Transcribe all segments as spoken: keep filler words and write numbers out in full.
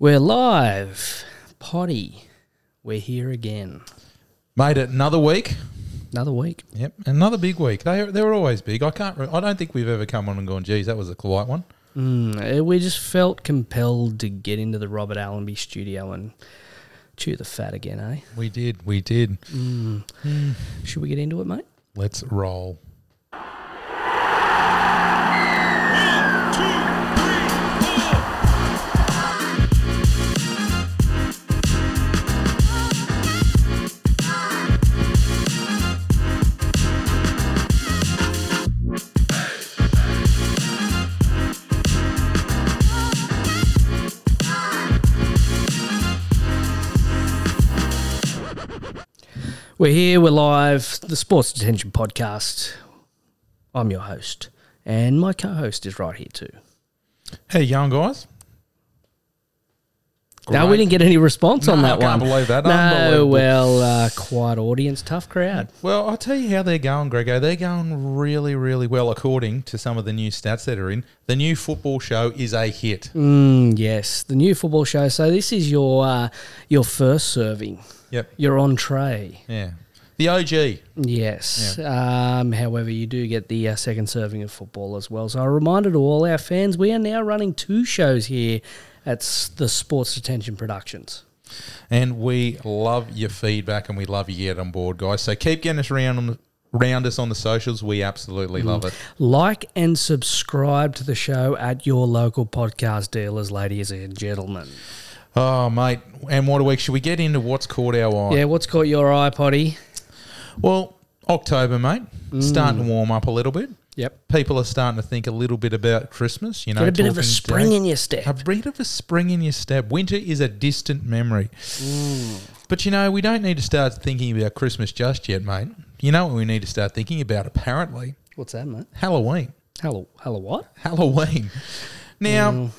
We're live. Potty, we're here again. Made it another week. Another week. Yep, another big week. They they were always big. I can't. Re- I don't think we've ever come on and gone, geez, that was a polite one. Mm, we just felt compelled to get into the Robert Allenby studio and chew the fat again, eh? We did. We did. Mm. Mm. Should we get into it, mate? Let's roll. We're here, we're live, the Sports Detention Podcast. I'm your host, and my co-host is right here too. Hey, young guys. Great. No, we didn't get any response no, on that one. I can't one. believe that. No, well, uh, quiet audience, tough crowd. Well, I'll tell you how they're going, Grego. They're going really, really well, according to some of the new stats that are in. The new football show is a hit. Mm, yes, the new football show. So this is your uh, your first serving. Yep. Your entree. Yeah. The O G. Yes. Yep. Um, however, you do get the uh, second serving of football as well. So I reminded all our fans, we are now running two shows here at the Sports Detention Productions. And we love your feedback and we love you get on board, guys. So keep getting us around on the Round us on the socials. We absolutely love it. Like and subscribe to the show at your local podcast dealers, ladies and gentlemen. Oh, mate. And what a week. Should we get into what's caught our eye? Yeah, what's caught your eye, Potty? Well, October, mate. Mm. Starting to warm up a little bit. Yep. People are starting to think a little bit about Christmas. You know, Get a bit of a spring in your step. A bit of a spring in your step. Winter is a distant memory. Mm. But, you know, we don't need to start thinking about Christmas just yet, mate. You know what we need to start thinking about, apparently? What's that, mate? Halloween. Hello, hello what? Halloween. Now... Mm.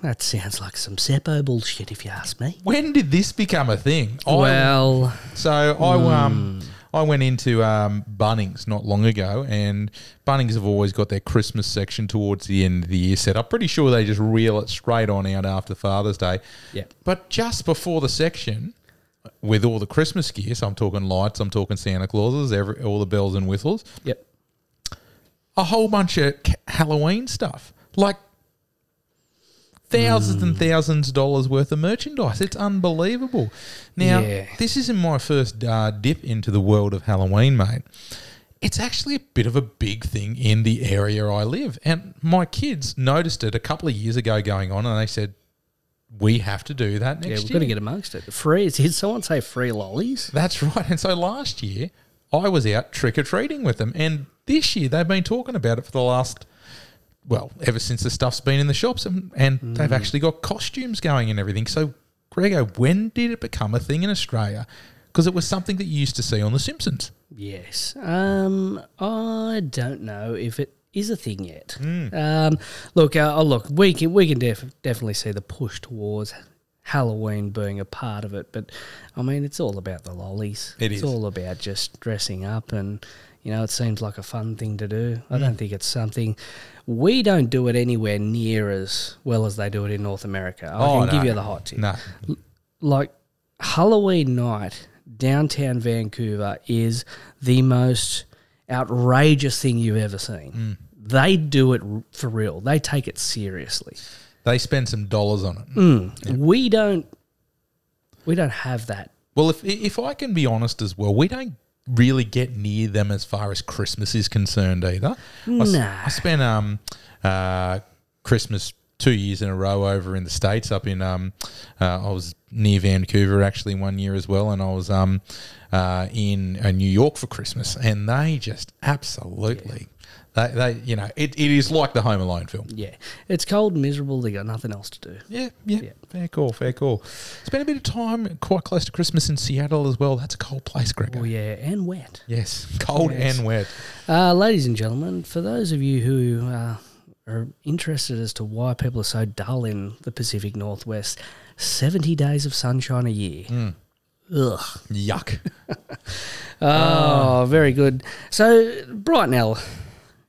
That sounds like some Seppo bullshit, if you ask me. When did this become a thing? I, well... So I mm. um I went into um, Bunnings not long ago, and Bunnings have always got their Christmas section towards the end of the year set up. Pretty sure they just reel it straight on out after Father's Day. Yeah. But just before the section... with all the Christmas gear, so I'm talking lights, I'm talking Santa Clauses, every, all the bells and whistles. Yep. A whole bunch of Halloween stuff. Like thousands mm. and thousands of dollars worth of merchandise. It's unbelievable. Now, yeah. this isn't my first uh, dip into the world of Halloween, mate. It's actually a bit of a big thing in the area I live. And my kids noticed it a couple of years ago going on, and they said, we have to do that next year. Yeah, we've got to get amongst it. Free. Did someone say free lollies? That's right. And so last year, I was out trick-or-treating with them. And this year, they've been talking about it for the last, well, ever since the stuff's been in the shops. And, and mm. they've actually got costumes going and everything. So, Grego, when did it become a thing in Australia? Because it was something that you used to see on The Simpsons. Yes. Um, I don't know if it... is a thing yet. Mm. Um, look, uh, oh, look, we can we can def- definitely see the push towards Halloween being a part of it, but I mean, it's all about the lollies. It it's is. all about just dressing up, and you know, it seems like a fun thing to do. I mm. don't think it's something we don't do it anywhere near as well as they do it in North America. I oh, can no. give you the hot tip. No. L- like Halloween night, downtown Vancouver is the most outrageous thing you've ever seen. Mm. They do it for real. They take it seriously. They spend some dollars on it. Mm. Yeah. We don't we don't have that. Well, if if I can be honest as well, we don't really get near them as far as Christmas is concerned either. No. I, I spent um uh Christmas two years in a row over in the States up in um uh, I was near Vancouver actually one year as well, and I was um uh, in uh, New York for Christmas, and they just absolutely yeah. they, they you know it, it is like the Home Alone film. Yeah, it's cold and miserable. They got nothing else to do. Yeah, yeah, yeah. Fair call, fair call. Spent a bit of time quite close to Christmas in Seattle as well. That's a cold place, Greg. Oh yeah, and wet. Yes, cold yes. and wet. Uh, ladies and gentlemen, for those of you who uh, are interested as to why people are so dull in the Pacific Northwest, seventy days of sunshine a year. Mm. Ugh. Yuck. oh, uh. very good. So Brighton L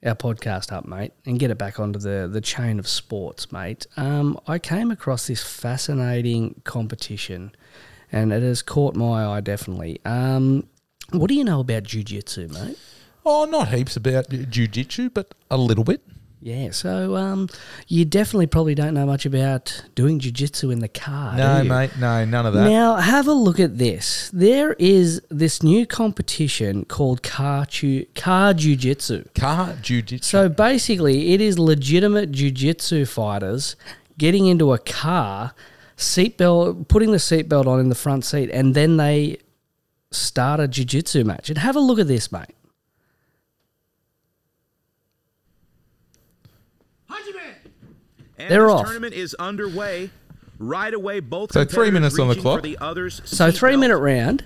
our podcast up, mate, and get it back onto the, the chain of sports, mate, um, I came across this fascinating competition, and it has caught my eye definitely. Um, what do you know about jiu-jitsu, mate? Oh, not heaps about jiu-jitsu, but a little bit. Yeah, so um, you definitely probably don't know much about doing jiu-jitsu in the car. No, mate, no, none of that. Now, have a look at this. There is this new competition called Car Jiu- Car Jiu-Jitsu. Car Jiu-Jitsu. So basically, it is legitimate jiu-jitsu fighters getting into a car, seatbelt, putting the seatbelt on in the front seat, and then they start a jiu-jitsu match. And have a look at this, mate. And They're this off. Tournament is underway. Right away, both so three minutes on the clock. The so three belt. minute round.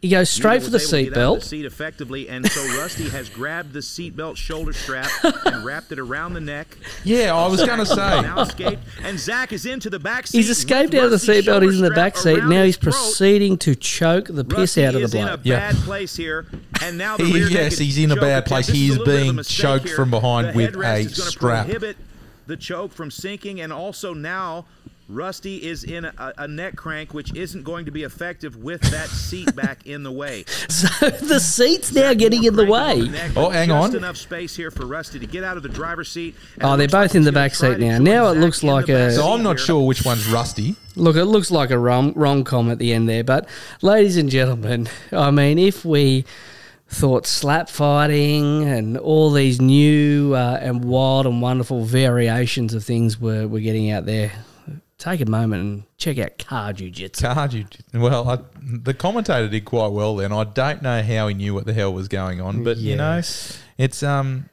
He goes straight for the seatbelt. Seat effectively, and so Rusty has grabbed the seatbelt shoulder strap and wrapped it around the neck. Yeah, I was going to say. And Zach is into the back seat. He's escaped out of the seatbelt. He's in the back seat. Now he's proceeding to choke the piss out of the bloke. Rusty is in a bad place here. And now the rear yes, he's in a bad place. He is being choked from behind with a strap. The choke from sinking, and also now Rusty is in a, a neck crank, which isn't going to be effective with that seat back in the way. So the seat's now Zach getting in the way. The oh, hang just on. Just enough space here for Rusty to get out of the driver's seat. Oh, they're both like in the back seat now. Now it looks like a... So I'm not sure which one's Rusty. Look, it looks like a rom- rom-com at the end there. But, ladies and gentlemen, I mean, if we... thought slap fighting and all these new uh, and wild and wonderful variations of things were were getting out there. Take a moment and check out Car Jiu-Jitsu. Car Jiu-Jitsu. Well, I, the commentator did quite well then. I don't know how he knew what the hell was going on, but, yes. you know, it's... um.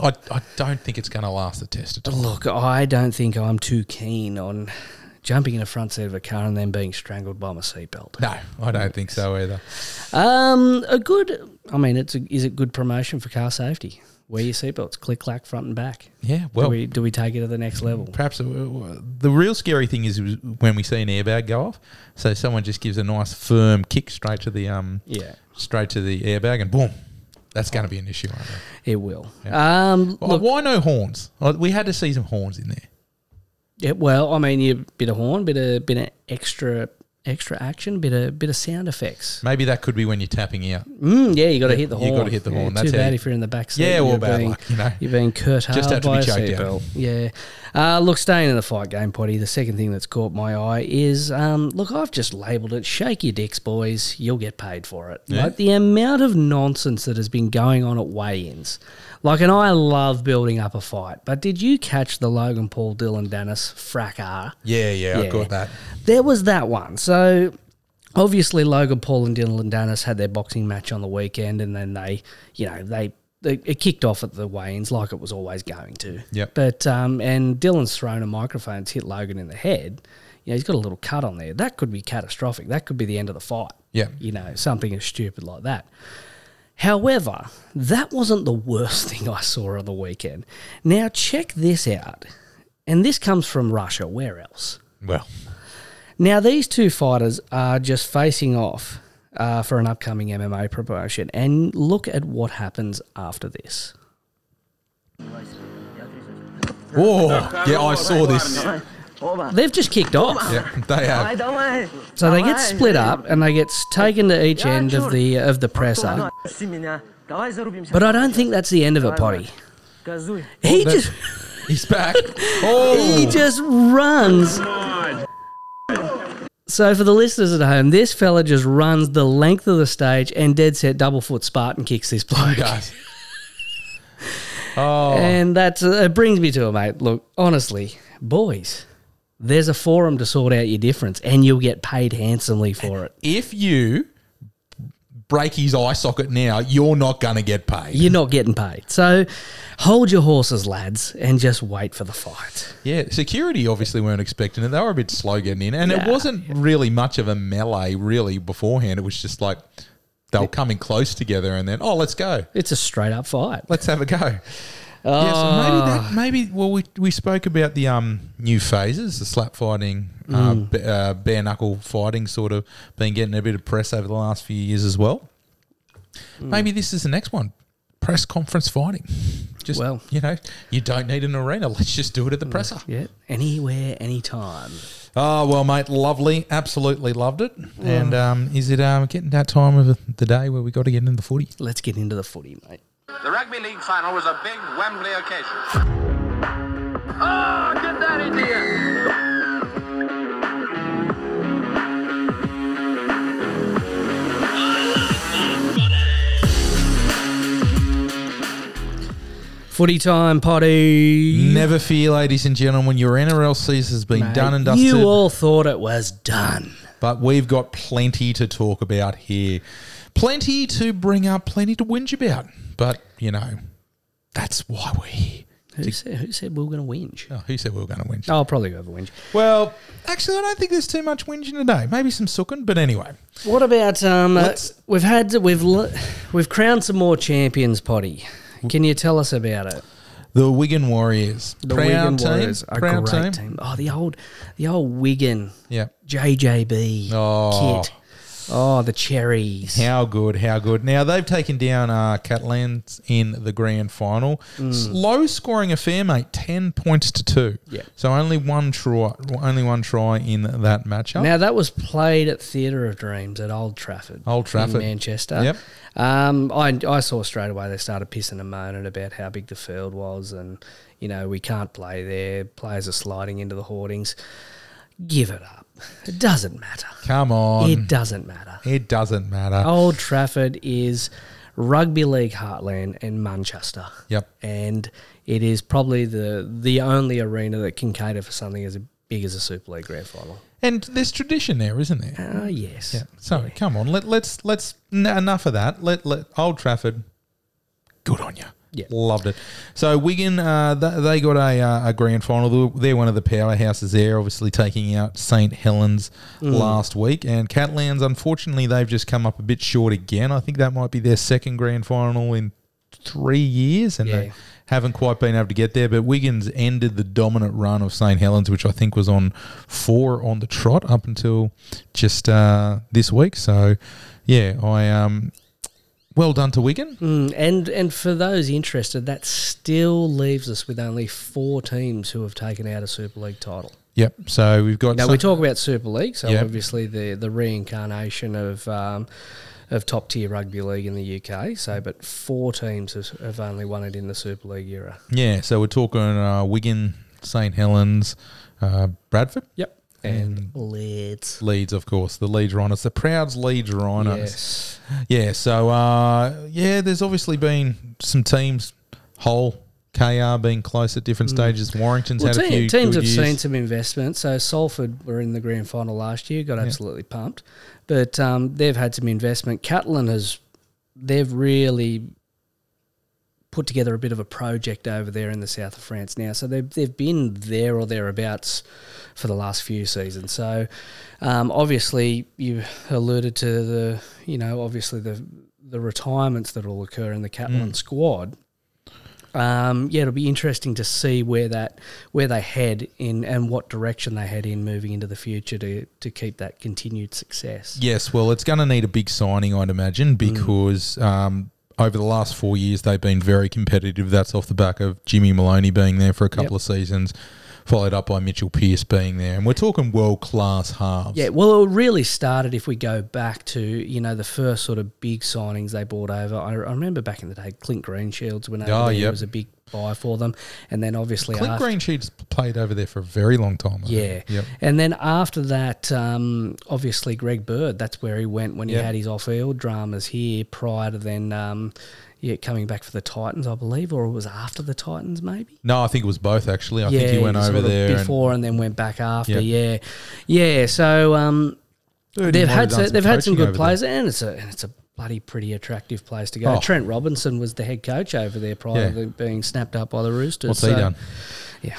I, I don't think it's going to last the test at all. Look, I don't think I'm too keen on... jumping in the front seat of a car and then being strangled by my seatbelt. No, I don't think so either. Um, a good, I mean, it's a, is it good promotion for car safety? Wear your seatbelts, click, clack, front and back. Yeah, well. Do we, do we take it to the next level? Perhaps. It, the real scary thing is when we see an airbag go off. So someone just gives a nice firm kick straight to the um, yeah, straight to the airbag and boom. That's going to be an issue, aren't it? It will. Yeah. Um, well, look, why no horns? We had to see some horns in there. Yeah, well, I mean, a bit of horn, bit of bit of extra extra action, bit of bit of sound effects. Maybe that could be when you're tapping out. Mm, yeah, you got to hit the horn. You got to hit the horn. Yeah, That's too bad you... if you're in the back seat. Yeah, well, bad being, luck. You know, you're being curtailed just have to by be choked out. Yeah. Uh, look, staying in the fight game, Potty. The second thing that's caught my eye is, um, look, I've just labelled it. Shake your dicks, boys. You'll get paid for it. Yeah. Like the amount of nonsense that has been going on at weigh-ins. Like, and I love building up a fight, but did you catch the Logan Paul, Dylan Danis fracas? Yeah, yeah, yeah, I caught that. There was that one. So, obviously, Logan Paul and Dylan Danis had their boxing match on the weekend, and then they, you know, they, they it kicked off at the weigh-ins like it was always going to. Yep. But, um, and Dylan's thrown a microphone, it's hit Logan in the head. You know, he's got a little cut on there. That could be catastrophic. That could be the end of the fight. Yeah. You know, something as stupid like that. However, that wasn't the worst thing I saw on the weekend. Now, check this out. And this comes from Russia. Where else? Well. Now, these two fighters are just facing off uh, for an upcoming M M A promotion. And look at what happens after this. Whoa. Yeah, I saw this. They've just kicked off. Yeah, they have. So they get split up and they get taken to each end of the of the presser. But I don't think that's the end of it, Potty. He just he's back. Oh. He just runs. So for the listeners at home, this fella just runs the length of the stage and dead set double foot Spartan kicks this bloke. Oh. And that's uh, it brings me to it, mate. Look, honestly, boys. There's a forum to sort out your difference, and you'll get paid handsomely for it. If you break his eye socket now, you're not going to get paid. You're not getting paid. So hold your horses, lads, and just wait for the fight. Yeah, security obviously weren't expecting it. They were a bit slow getting in, and nah, it wasn't yeah. really much of a melee really beforehand. It was just like they were coming close together, and then, oh, let's go. It's a straight-up fight. Let's have a go. Oh. Yes, yeah, so maybe that. Maybe well, we we spoke about the um new phases, the slap fighting, uh, mm. b- uh, bare knuckle fighting, sort of been getting a bit of press over the last few years as well. Mm. Maybe this is the next one. press conference fighting. Just, well, you know, you don't need an arena. Let's just do it at the presser. Yeah, anywhere, anytime. Oh, well, mate, lovely. Absolutely loved it. Yeah. And um, is it um, getting that time of the day where we got to get into the footy? Let's get into the footy, mate. The rugby league final was a big Wembley occasion. Oh, get that into you. Footy time, potty. Never fear, ladies and gentlemen. Your N R L season has been Mate, done and dusted. You all thought it was done. But we've got plenty to talk about here. Plenty to bring up, plenty to whinge about. But, you know, that's why we're here. Who said, who said we were going to whinge? Oh, who said we were going to whinge? I'll probably go for whinge. Well, actually, I don't think there's too much whinging today. Maybe some sooking, but anyway. What about um? Uh, we've had we've we've crowned some more champions, potty. Can you tell us about it? The Wigan Warriors. The Wigan Warriors are a great team. Oh, the old the old Wigan. Yeah. J J B oh. kit. Oh, the Cherries. How good, how good. Now, they've taken down uh, Catalans in the grand final. Mm. Low scoring affair, mate, ten points to two. Yeah. So only one try only one try in that matchup. Now, that was played at Theatre of Dreams at Old Trafford. Old Trafford. In Manchester. Yep. Um, I, I saw straight away they started pissing and moaning about how big the field was and, you know, we can't play there. Players are sliding into the hoardings. Give it up. It doesn't matter. Come on. It doesn't matter. It doesn't matter. Old Trafford is rugby league heartland in Manchester. Yep. And it is probably the the only arena that can cater for something as big as a Super League grand final. And there's tradition there, isn't there? Oh, uh, yes. Yeah. So, yeah. come on. Let, let's, let's n- enough of that. Let, let Old Trafford, good on you. Yeah. Loved it. So Wigan, uh, th- they got a, uh, a grand final. They're one of the powerhouses there, obviously taking out St Helens mm. last week. And Catalans, unfortunately, they've just come up a bit short again. I think that might be their second grand final in three years, and yeah. they haven't quite been able to get there. But Wigan's ended the dominant run of St Helens, which I think was on four on the trot up until just uh, this week. So, yeah, I... um. Well done to Wigan. Mm, and and for those interested, that still leaves us with only four teams who have taken out a Super League title. Yep. So we've got... Now, we talk about Super League, so yep. obviously the, the reincarnation of um, of top-tier rugby league in the U K. So, but four teams have, have only won it in the Super League era. Yeah, so we're talking uh, Wigan, St Helens, uh, Bradford. Yep. And Leeds. Leeds, of course. The Leeds Rhinos. The Prouds Leeds Rhinos. Yes. Yeah, so, uh, yeah, there's obviously been some teams, Hull, K R being close at different mm. stages. Warrington's well, had team, a few teams have years. Seen some investment. So Salford were in the grand final last year, got absolutely yeah. pumped. But um, they've had some investment. Catalan has – they've really – put together a bit of a project over there in the south of France now. So they've, they've been there or thereabouts for the last few seasons. So um, obviously you alluded to the, you know, obviously the the retirements that will occur in the Catalan mm. squad. Um, yeah, it'll be interesting to see where that where they head in and what direction they head in moving into the future to to keep that continued success. Yes, well, it's going to need a big signing, I'd imagine, because... Mm. Um, over the last four years, they've been very competitive. That's off the back of Jimmy Maloney being there for a couple yep. of seasons, followed up by Mitchell Pearce being there. And we're talking world-class halves. Yeah, well, it really started if we go back to, you know, the first sort of big signings they brought over. I, I remember back in the day, Clint Greenshields went over oh, there. Yep. It was a big buy for them. And then obviously Clint after... Greenshields played over there for a very long time. I yeah. Yep. And then after that, um, obviously Greg Bird, that's where he went when yep. he had his off-field dramas here prior to then um, yeah, coming back for the Titans, I believe, or it was after the Titans maybe? No, I think it was both actually. I yeah, think he went over there. Before and, and then went back after, yep. yeah. Yeah, so um, Dude, they've had so, they've had some good players and it's a and it's a bloody pretty attractive place to go. Oh. Trent Robinson was the head coach over there prior yeah. to being snapped up by the Roosters. What's so, he done? Yeah.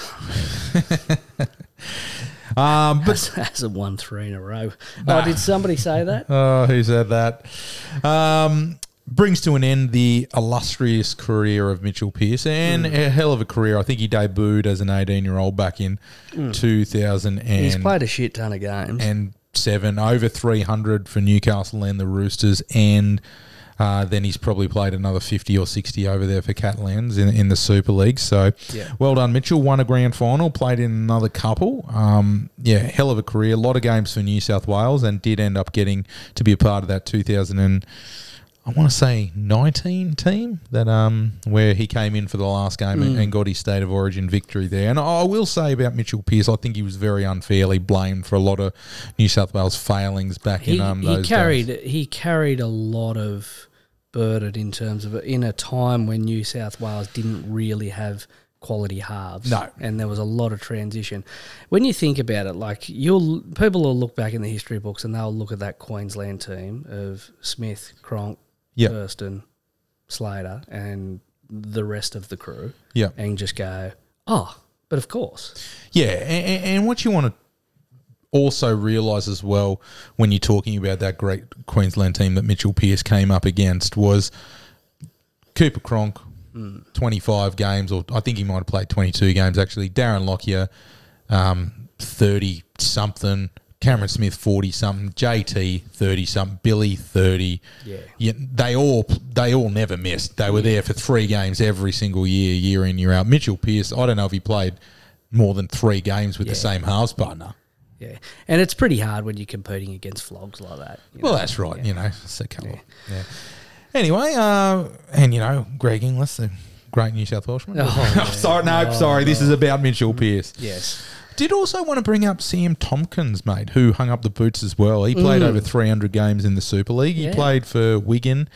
um, but that's, that's a one three in a row. Nah. Oh, did somebody say that? Oh, who said that? Um, brings to an end the illustrious career of Mitchell Pearce and mm. a hell of a career. I think he debuted as an eighteen-year-old back in mm. two thousand. And he's played a shit ton of games. And... Seven over three hundred for Newcastle and the Roosters, and uh, then he's probably played another fifty or sixty over there for Catalans in, in the Super League. So, yeah. Well done, Mitchell. Won a grand final, played in another couple. Um, yeah, hell of a career. A lot of games for New South Wales, and did end up getting to be a part of that two thousand and I want to say nineteen team that um where he came in for the last game mm. and, and got his State of Origin victory there. And I will say about Mitchell Pearce, I think he was very unfairly blamed for a lot of New South Wales failings back he, in um those he carried days. He carried a lot of burden in terms of in a time when New South Wales didn't really have quality halves. No. And there was a lot of transition. When you think about it, like you'll people will look back in the history books and they'll look at that Queensland team of Smith, Cronk, Yep. Thurston, Slater, and the rest of the crew, yeah, and just go, oh, but of course, yeah. And, and what you want to also realise as well when you're talking about that great Queensland team that Mitchell Pearce came up against was Cooper Cronk, mm. twenty-five games, or I think he might have played twenty-two games actually. Darren Lockyer, um, thirty something. Cameron Smith, forty-something. J T, thirty-something. Billy, thirty. Yeah. yeah. They all they all never missed. They were yeah. there for three games every single year, year in, year out. Mitchell Pearce, I don't know if he played more than three games with yeah. the same halves partner. Yeah. And it's pretty hard when you're competing against flogs like that. You know? Well, that's right. Yeah. You know, so come yeah. on. Yeah. Anyway, uh, and, you know, Greg Inglis, the great New South Welshman. Oh, yeah. sorry, no, oh, sorry. No. This is about Mitchell Pearce. Yes. Did also want to bring up Sam Tomkins, mate, who hung up the boots as well. He played mm. over three hundred games in the Super League. Yeah. He played for Wigan,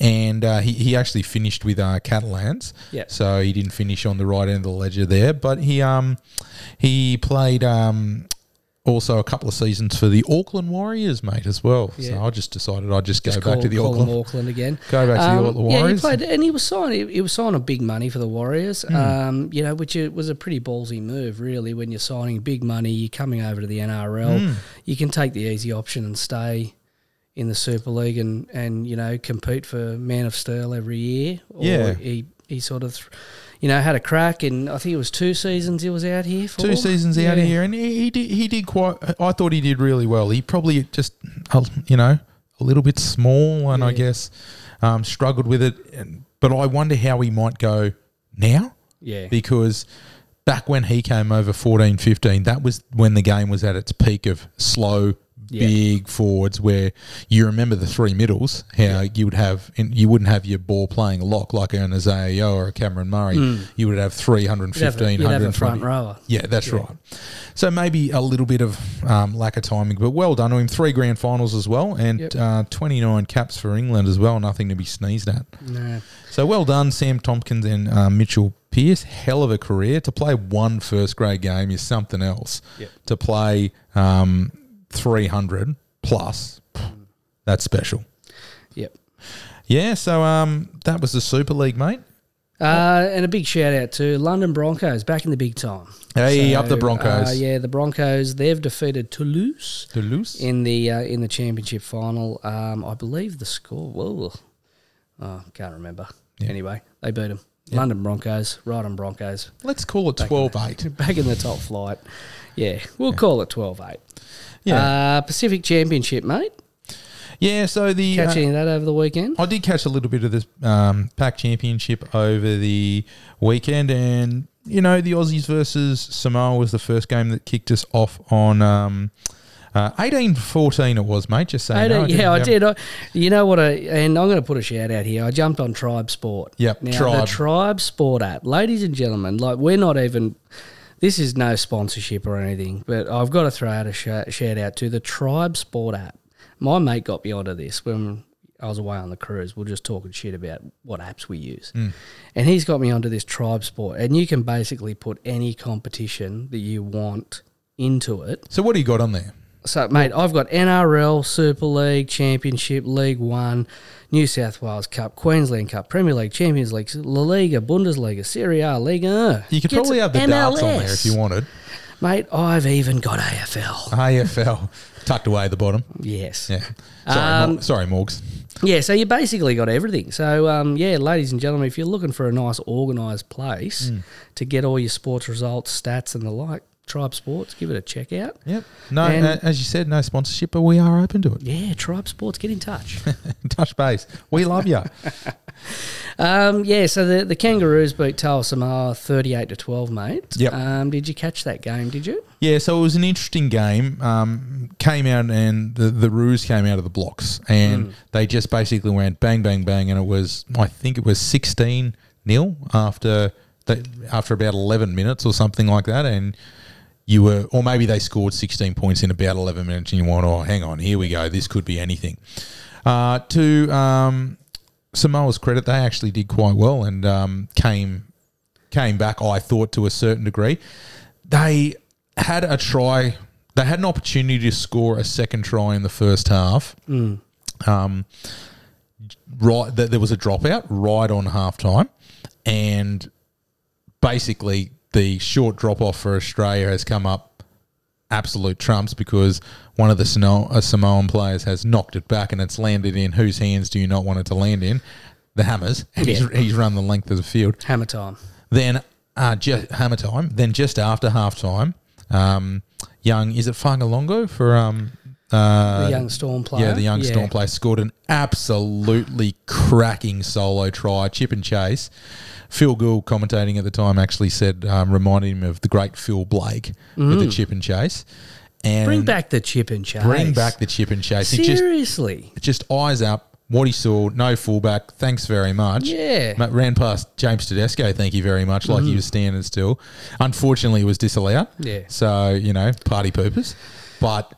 and uh, he, he actually finished with uh, Catalans. Yeah. So he didn't finish on the right end of the ledger there. But he um he played um also a couple of seasons for the Auckland Warriors, mate, as well. Yeah. So I just decided I'd just, just go call, back to the call Auckland. Him Auckland again. Go back um, to the Auckland Warriors. Yeah, he played, and he was signed. He, he was signed a big money for the Warriors. Mm. Um, you know, which was a pretty ballsy move, really. When you're signing big money, you're coming over to the N R L. Mm. You can take the easy option and stay in the Super League and and you know compete for Man of Steel every year. Or yeah, he he sort of. Th- You know, had a crack, and I think it was two seasons he was out here for. Two seasons yeah. out here, and he, he did he did quite – I thought he did really well. He probably just, you know, a little bit small and yeah. I guess um, struggled with it. And, but I wonder how he might go now. Yeah. Because back when he came over, fourteen fifteen, that was when the game was at its peak of slow – Yeah. big forwards where you remember the three middles, how yeah. you would have – you wouldn't have your ball playing lock like an Isaiah or a Cameron Murray. Mm. You would have three hundred fifteen, you'd have a, you'd have a front rower. Yeah, that's yeah. right. So maybe a little bit of um, lack of timing, but well done to him. Three grand finals as well, and yep. uh, twenty-nine caps for England as well, nothing to be sneezed at. No. So well done, Sam Tomkins and uh, Mitchell Pearce. Hell of a career. To play one first-grade game is something else. Yep. To play um, – three hundred plus, that's special. Yep. Yeah, so um, that was the Super League, mate. Uh, and a big shout-out to London Broncos, back in the big time. Hey, so, up the Broncos. Uh, yeah, the Broncos, they've defeated Toulouse. Toulouse. In the uh, in the championship final. Um, I believe the score, well, oh, can't remember. Yeah. Anyway, they beat them. Yep. London Broncos, right on Broncos. Let's call it twelve eight. Back in the top flight. Yeah, we'll yeah. call it twelve eight. Yeah. Uh, Pacific Championship, mate. Yeah, so the... Catch any uh, of that over the weekend? I did catch a little bit of this um, P A C Championship over the weekend, and, you know, the Aussies versus Samoa was the first game that kicked us off on... Um, Uh, eighteen fourteen it was, mate, just saying. eighteen, no, I yeah, I jump. did. I, you know what, I, and I'm going to put a shout out here. I jumped on Tribe Sport. Yep, now, Tribe. The Tribe Sport app, ladies and gentlemen, like we're not even, this is no sponsorship or anything, but I've got to throw out a sh- shout out to the Tribe Sport app. My mate got me onto this when I was away on the cruise. We're just talking shit about what apps we use. Mm. And he's got me onto this Tribe Sport, and you can basically put any competition that you want into it. So what do you got on there? So, mate, I've got N R L, Super League, Championship, League One, New South Wales Cup, Queensland Cup, Premier League, Champions League, La Liga, Bundesliga, Serie A, Liga. You could probably have the darts on there if you wanted. Mate, I've even got A F L. A F L, tucked away at the bottom. Yes. Yeah. Sorry, um, Mor- sorry Morgs. Yeah, so you basically got everything. So, um, yeah, ladies and gentlemen, if you're looking for a nice organised place mm. to get all your sports results, stats and the like, Tribe Sports, give it a check out. Yep. No, and no, as you said, no sponsorship, but we are open to it. Yeah, Tribe Sports, get in touch. Touch base. We love you. um, yeah, so the, the Kangaroos beat Tail Samoa thirty-eight to twelve, mate. Yep. Um, did you catch that game, did you? Yeah, so it was an interesting game. Um, came out and the, the Roos came out of the blocks and mm. they just basically went bang, bang, bang, and it was, I think it was sixteen nil after they, after about eleven minutes or something like that, and you were, or maybe they scored sixteen points in about eleven minutes, and you went, oh, hang on, here we go, this could be anything. Uh, to um, Samoa's credit, they actually did quite well and um, came came back, I thought, to a certain degree. They had a try, they had an opportunity to score a second try in the first half. Mm. Um, right, th- there was a dropout right on halftime, and basically the short drop-off for Australia has come up absolute trumps because one of the Samo- Samoan players has knocked it back and it's landed in whose hands do you not want it to land in? The Hammers. And yeah. he's, he's run the length of the field. Hammer time. Then uh, just, hammer time. Then just after halftime, um, young, is it Fangalongo for um, uh, the young Storm player? Yeah, the young yeah. Storm player scored an absolutely cracking solo try, chip and chase. Phil Gould, commentating at the time, actually said, um, reminded him of the great Phil Blake mm. with the chip and chase. And bring back the chip and chase. Bring back the chip and chase. Seriously. It just, it just eyes up what he saw, no fullback, thanks very much. Yeah. But ran past James Tedesco, thank you very much, like mm. he was standing still. Unfortunately, it was disallowed. Yeah. So, you know, party poopers. But,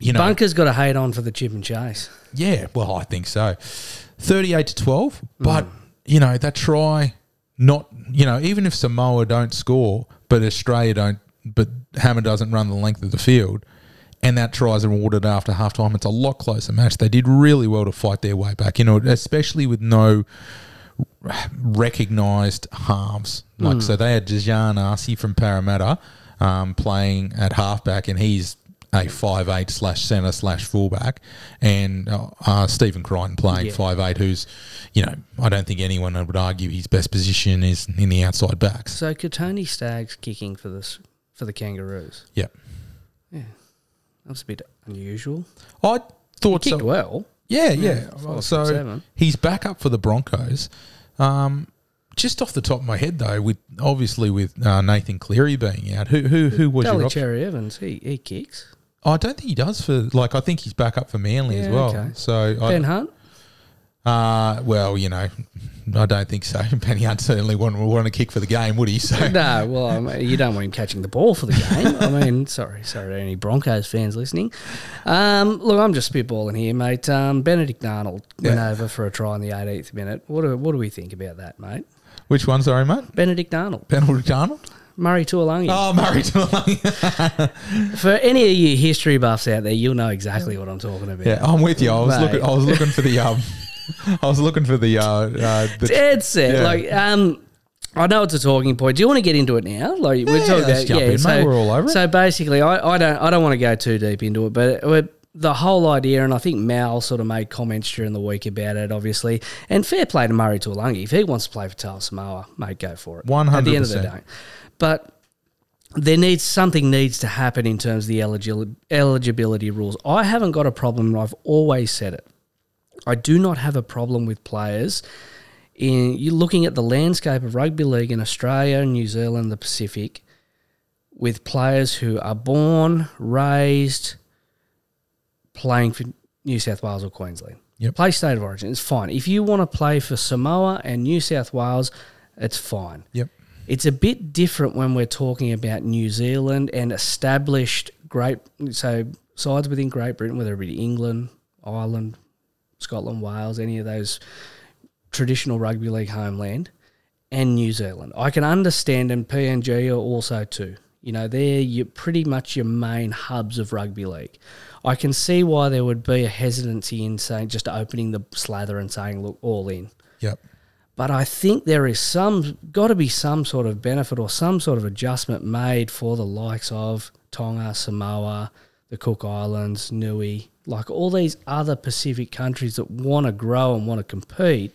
you know. Bunker's got a hate on for the chip and chase. Yeah, well, I think so. thirty-eight to twelve, but, mm. you know, that try... Not, you know, even if Samoa don't score, but Australia don't, but Hammer doesn't run the length of the field, and that tries are awarded after halftime, it's a lot closer match. They did really well to fight their way back, you know, especially with no recognised halves. Like, mm. so they had Dejan Arce from Parramatta um, playing at halfback, and he's a five eight slash centre slash fullback, and uh, uh, Stephen Crichton playing yeah. five eight, who's, you know, I don't think anyone would argue his best position is in the outside backs. So Katoni Stagg's kicking for this for the Kangaroos. Yeah, yeah, that was a bit unusual. I thought he kicked so. Well, yeah, yeah. yeah. Five, so seven. He's back up for the Broncos. Um, just off the top of my head, though, with obviously with uh, Nathan Cleary being out, who who who was Dally your option? Cherry Evans? He he kicks. I don't think he does for – like, I think he's back up for Manly yeah, as well. Okay. So Ben I, Hunt? Uh, well, you know, I don't think so. Benny Hunt certainly wouldn't want to kick for the game, would he? So. No, well, I mean, you don't want him catching the ball for the game. I mean, sorry, sorry to any Broncos fans listening. Um, look, I'm just spitballing here, mate. Um, Benedict Arnold went yeah. over for a try in the eighteenth minute. What do, what do we think about that, mate? Which one, sorry, mate? Benedict Arnold. Benedict Arnold? Murray Taulagi. Oh, Murray Taulagi. For any of you history buffs out there, you'll know exactly what I'm talking about. Yeah, I'm with you. I was Mate. looking. I was looking for the. Um, I was looking for the. Uh, uh, the Dead set. Yeah. Like, um, I know it's a talking point. Do you want to get into it now? Like, yeah, we're talking let's about. Jump yeah, in, so, mate, we're all over it. So basically, I, I don't. I don't want to go too deep into it, but we're. The whole idea, and I think Mal sort of made comments during the week about it, obviously, and fair play to Murray Taulagi. If he wants to play for Tail Samoa, mate, go for it. one hundred percent. At the end of the day. But there needs something needs to happen in terms of the eligi- eligibility rules. I haven't got a problem, and I've always said it. I do not have a problem with players. In You're looking at the landscape of rugby league in Australia, New Zealand, the Pacific, with players who are born, raised... playing for New South Wales or Queensland. Yep. Play state of origin, it's fine. If you want to play for Samoa and New South Wales, it's fine. Yep. It's a bit different when we're talking about New Zealand and established great so sides within Great Britain, whether it be England, Ireland, Scotland, Wales, any of those traditional rugby league homeland, and New Zealand. I can understand, and P N G are also too. You know, they're your, pretty much your main hubs of rugby league. I can see why there would be a hesitancy in saying just opening the slather and saying, look, all in. Yep. But I think there is some, got to be some sort of benefit or some sort of adjustment made for the likes of Tonga, Samoa, the Cook Islands, Nui, like all these other Pacific countries that want to grow and want to compete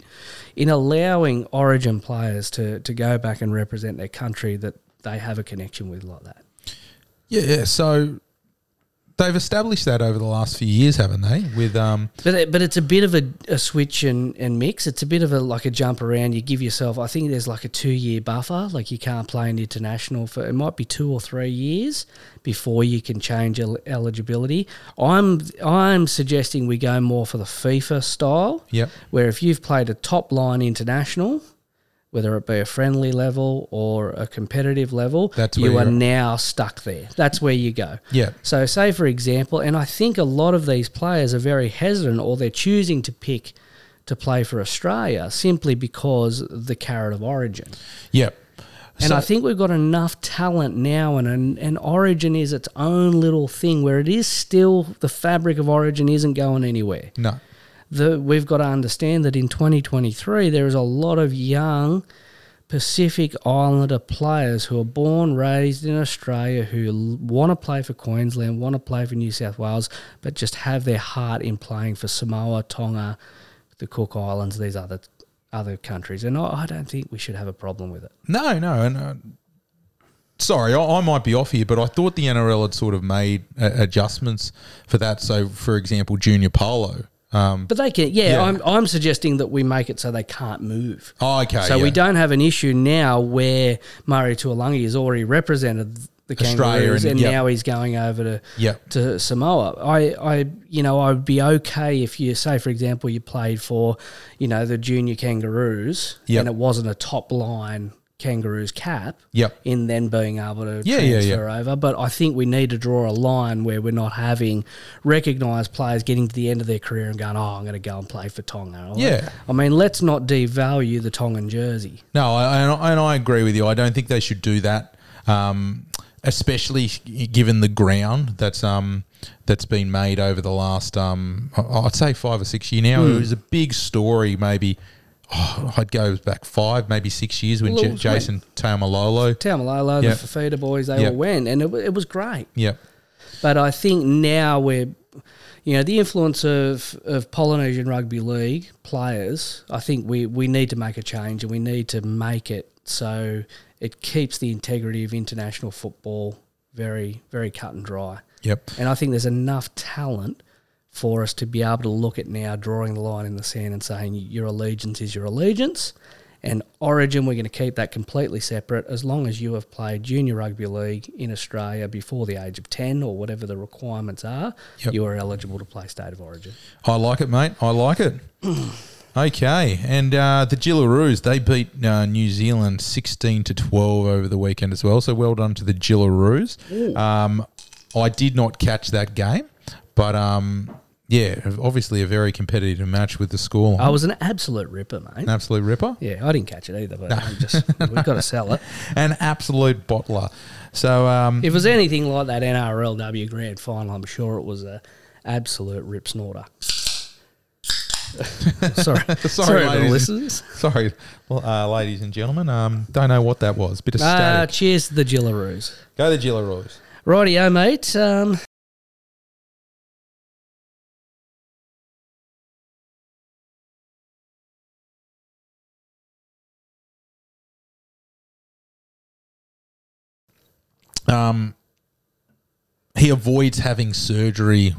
in allowing origin players to, to go back and represent their country that they have a connection with like that. Yeah, yeah. So they've established that over the last few years, haven't they? With um, but it, but it's a bit of a, a switch and, and mix. It's a bit of a like a jump around. You give yourself, I think there's like a two year buffer. Like you can't play in the international for it might be two or three years before you can change el- eligibility. I'm I'm suggesting we go more for the FIFA style. Yep. Where if you've played a top line international, whether it be a friendly level or a competitive level, that's you are now stuck there. That's where you go. Yeah. So say, for example, and I think a lot of these players are very hesitant or they're choosing to pick to play for Australia simply because the carrot of origin. Yep. And so, I think we've got enough talent now and, and and origin is its own little thing where it is still the fabric of origin isn't going anywhere. No. The, we've got to understand that in twenty twenty-three there is a lot of young Pacific Islander players who are born, raised in Australia, who want to play for Queensland, want to play for New South Wales, but just have their heart in playing for Samoa, Tonga, the Cook Islands, these other other countries. And I, I don't think we should have a problem with it. No, no. And uh, sorry, I, I might be off here, but I thought the N R L had sort of made uh, adjustments for that. So, for example, junior polo. Um, but they can, yeah, yeah. I'm, I'm suggesting that we make it so they can't move. Oh, okay. So yeah. we don't have an issue now where Murray Taulagi has already represented the Kangaroos and, and yep. now he's going over to yep. to Samoa. I, I, you know, I'd be okay if you say, for example, you played for, you know, the junior Kangaroos yep. and it wasn't a top line Kangaroos cap yep. in then being able to yeah, transfer yeah, yeah. over. But I think we need to draw a line where we're not having recognised players getting to the end of their career and going, oh, I'm going to go and play for Tonga. Yeah. I mean, let's not devalue the Tongan jersey. No, I, and, I, and I agree with you. I don't think they should do that, um, especially given the ground that's um, that's been made over the last, um, I'd say five or six years now. Mm. It was a big story maybe. Oh, I'd go back five, maybe six years when J- Jason Taumalolo. Taumalolo, yep. the Fafita boys, they yep. all went, and it, it was great. Yeah. But I think now we're, you know, the influence of, of Polynesian Rugby League players, I think we, we need to make a change and we need to make it so it keeps the integrity of international football very, very cut and dry. Yep. And I think there's enough talent for us to be able to look at now drawing the line in the sand and saying your allegiance is your allegiance and origin, we're going to keep that completely separate as long as you have played junior rugby league in Australia before the age of ten or whatever the requirements are, yep. you are eligible to play state of origin. I like it, mate. I like it. Okay. And uh, the Gillaroos, they beat uh, New Zealand sixteen to twelve over the weekend as well, so well done to the Gillaroos. Um, I did not catch that game, but um, yeah, obviously a very competitive match with the scoreline. I was an absolute ripper, mate. An absolute ripper? Yeah, I didn't catch it either, but no. I'm just, we've got to sell it. An absolute bottler. So um, if it was anything like that N R L W grand final, I'm sure it was an absolute rip snorter. Sorry. Sorry, Sorry ladies. To listeners. Sorry, well, uh, ladies and gentlemen. Um, don't know what that was. Bit of uh, static. Cheers to the Gillaroos. Go the Gillaroos. Rightio, mate. Um, Um, he avoids having surgery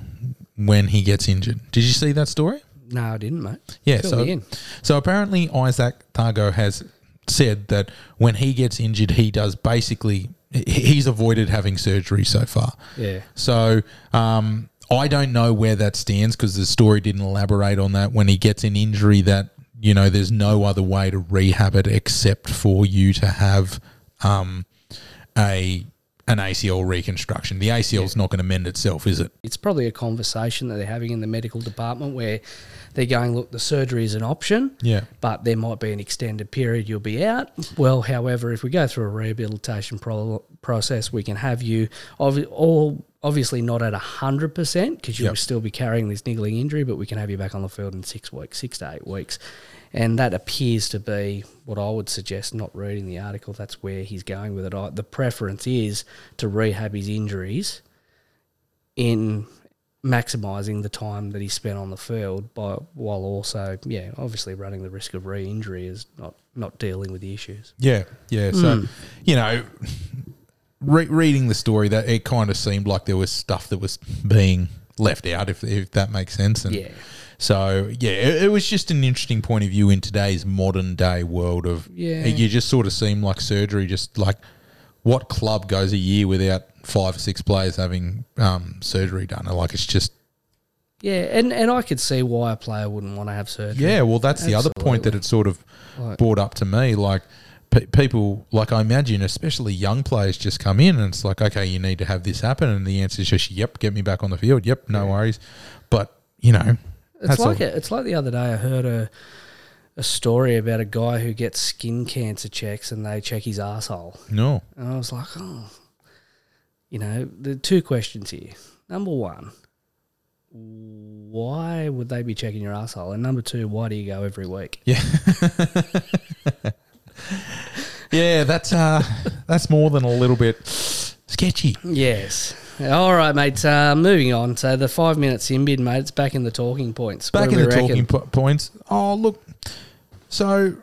when he gets injured. Did you see that story? No, I didn't, mate. Yeah, so, in. so apparently Isaac Thargo has said that when he gets injured, he does basically – he's avoided having surgery so far. Yeah. So um, I don't know where that stands because the story didn't elaborate on that. When he gets an injury that, you know, there's no other way to rehab it except for you to have um, a – an A C L reconstruction. The A C L is yeah. not going to mend itself, is it? It's probably a conversation that they're having in the medical department where they're going, look, the surgery is an option, yeah, but there might be an extended period you'll be out. Well, however, if we go through a rehabilitation pro- process, we can have you ov- all obviously not at one hundred percent because you'll yep. still be carrying this niggling injury, but we can have you back on the field in six weeks, six to eight weeks. And that appears to be what I would suggest, not reading the article, that's where he's going with it. I, the preference is to rehab his injuries in maximising the time that he spent on the field by, while also, yeah, obviously running the risk of re-injury is not, not dealing with the issues. Yeah, yeah. So, mm. you know, re- reading the story, that it kind of seemed like there was stuff that was being left out, if if that makes sense. And yeah. So, yeah, it, it was just an interesting point of view in today's modern-day world of yeah. – you just sort of seem like surgery, just like what club goes a year without five or six players having um, surgery done? Like, it's just – Yeah, and, and I could see why a player wouldn't want to have surgery. Yeah, well, that's Absolutely. the other point that it sort of like, brought up to me. Like, pe- people – like, I imagine especially young players just come in and it's like, okay, you need to have this happen, and the answer is just, yep, get me back on the field, yep, no yeah. worries. But, you know – It's That's like it. It's like the other day I heard a a story about a guy who gets skin cancer checks and they check his arsehole. No. And I was like, oh, you know, there are two questions here. Number one, why would they be checking your arsehole? And number two, why do you go every week? Yeah. yeah, that's uh, that's more than a little bit sketchy. Yes. All right, mate, uh, moving on. So the five minutes in bid, mate, it's back in the talking points. Back in the reckon? talking po- points. Oh, look, so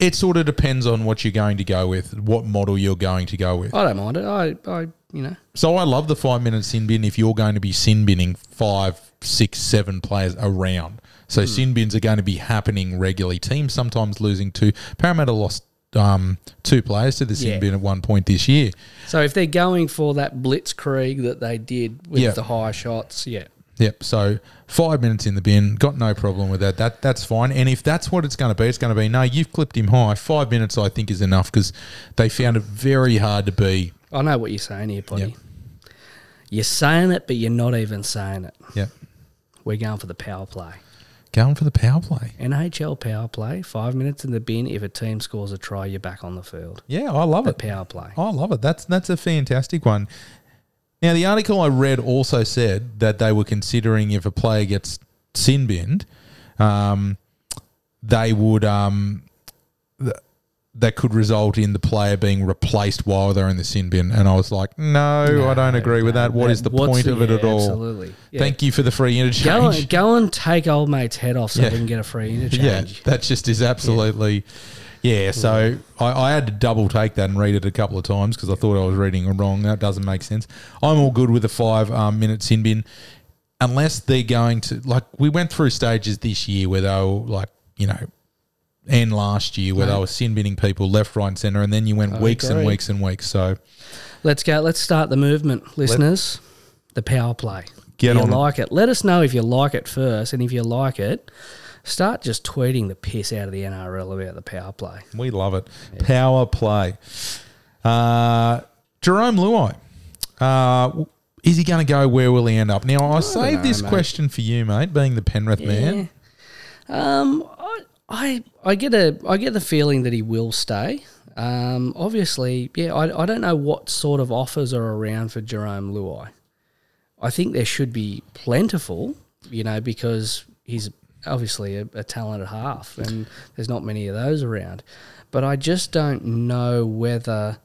it sort of depends on what you're going to go with, what model you're going to go with. I don't mind it. I, I you know. So I love the five minute sin bin if you're going to be sin binning five, six, seven players around. So hmm. sin bins are going to be happening regularly. Teams sometimes losing two. Parramatta lost Um, two players to the sin yeah. bin at one point this year. So if they're going for that blitzkrieg that they did with yep. the high shots, yeah. Yep, so five minutes in the bin, got no problem with that. That That's fine. And if that's what it's going to be, it's going to be, no, you've clipped him high. Five minutes, I think, is enough because they found it very hard to be. I know what you're saying here, Potty. Yep. You're saying it, but you're not even saying it. Yep. We're going for the power play. Going for the power play. N H L power play, five minutes in the bin. If a team scores a try, you're back on the field. Yeah, I love the it. Power play. I love it. That's that's a fantastic one. Now, the article I read also said that they were considering if a player gets sin binned, um, they would um, th- that could result in the player being replaced while they're in the sin bin. And I was like, no, no I don't agree no. with that. What that, is the point the, of it yeah, at all? Absolutely. Yeah. Thank you for the free interchange. Go, go and take old mate's head off so yeah. we can get a free interchange. Yeah, that just is absolutely yeah. – yeah, so I, I had to double take that and read it a couple of times because I thought I was reading it wrong. That doesn't make sense. I'm all good with a five-minute um, sin bin unless they're going to – like we went through stages this year where they were like, you know, and last year where right. they were sin binning people left, right and centre, and then you went I weeks agree. and weeks and weeks. So let's go. Let's start the movement, listeners. Let, the power play. Get you on like it. it. Let us know if you like it first, and if you like it, start just tweeting the piss out of the N R L about the power play. We love it. Yeah. Power play. Uh, Jerome Luai. Uh, is he going to go? Where will he end up? Now, I, I save this mate. question for you, mate, being the Penrith yeah. man. Um. I, I get a I get the feeling that he will stay. Um, obviously, yeah, I I don't know what sort of offers are around for Jerome Luai. I think there should be plentiful, you know, because he's obviously a, a talented half, and there's not many of those around. But I just don't know whether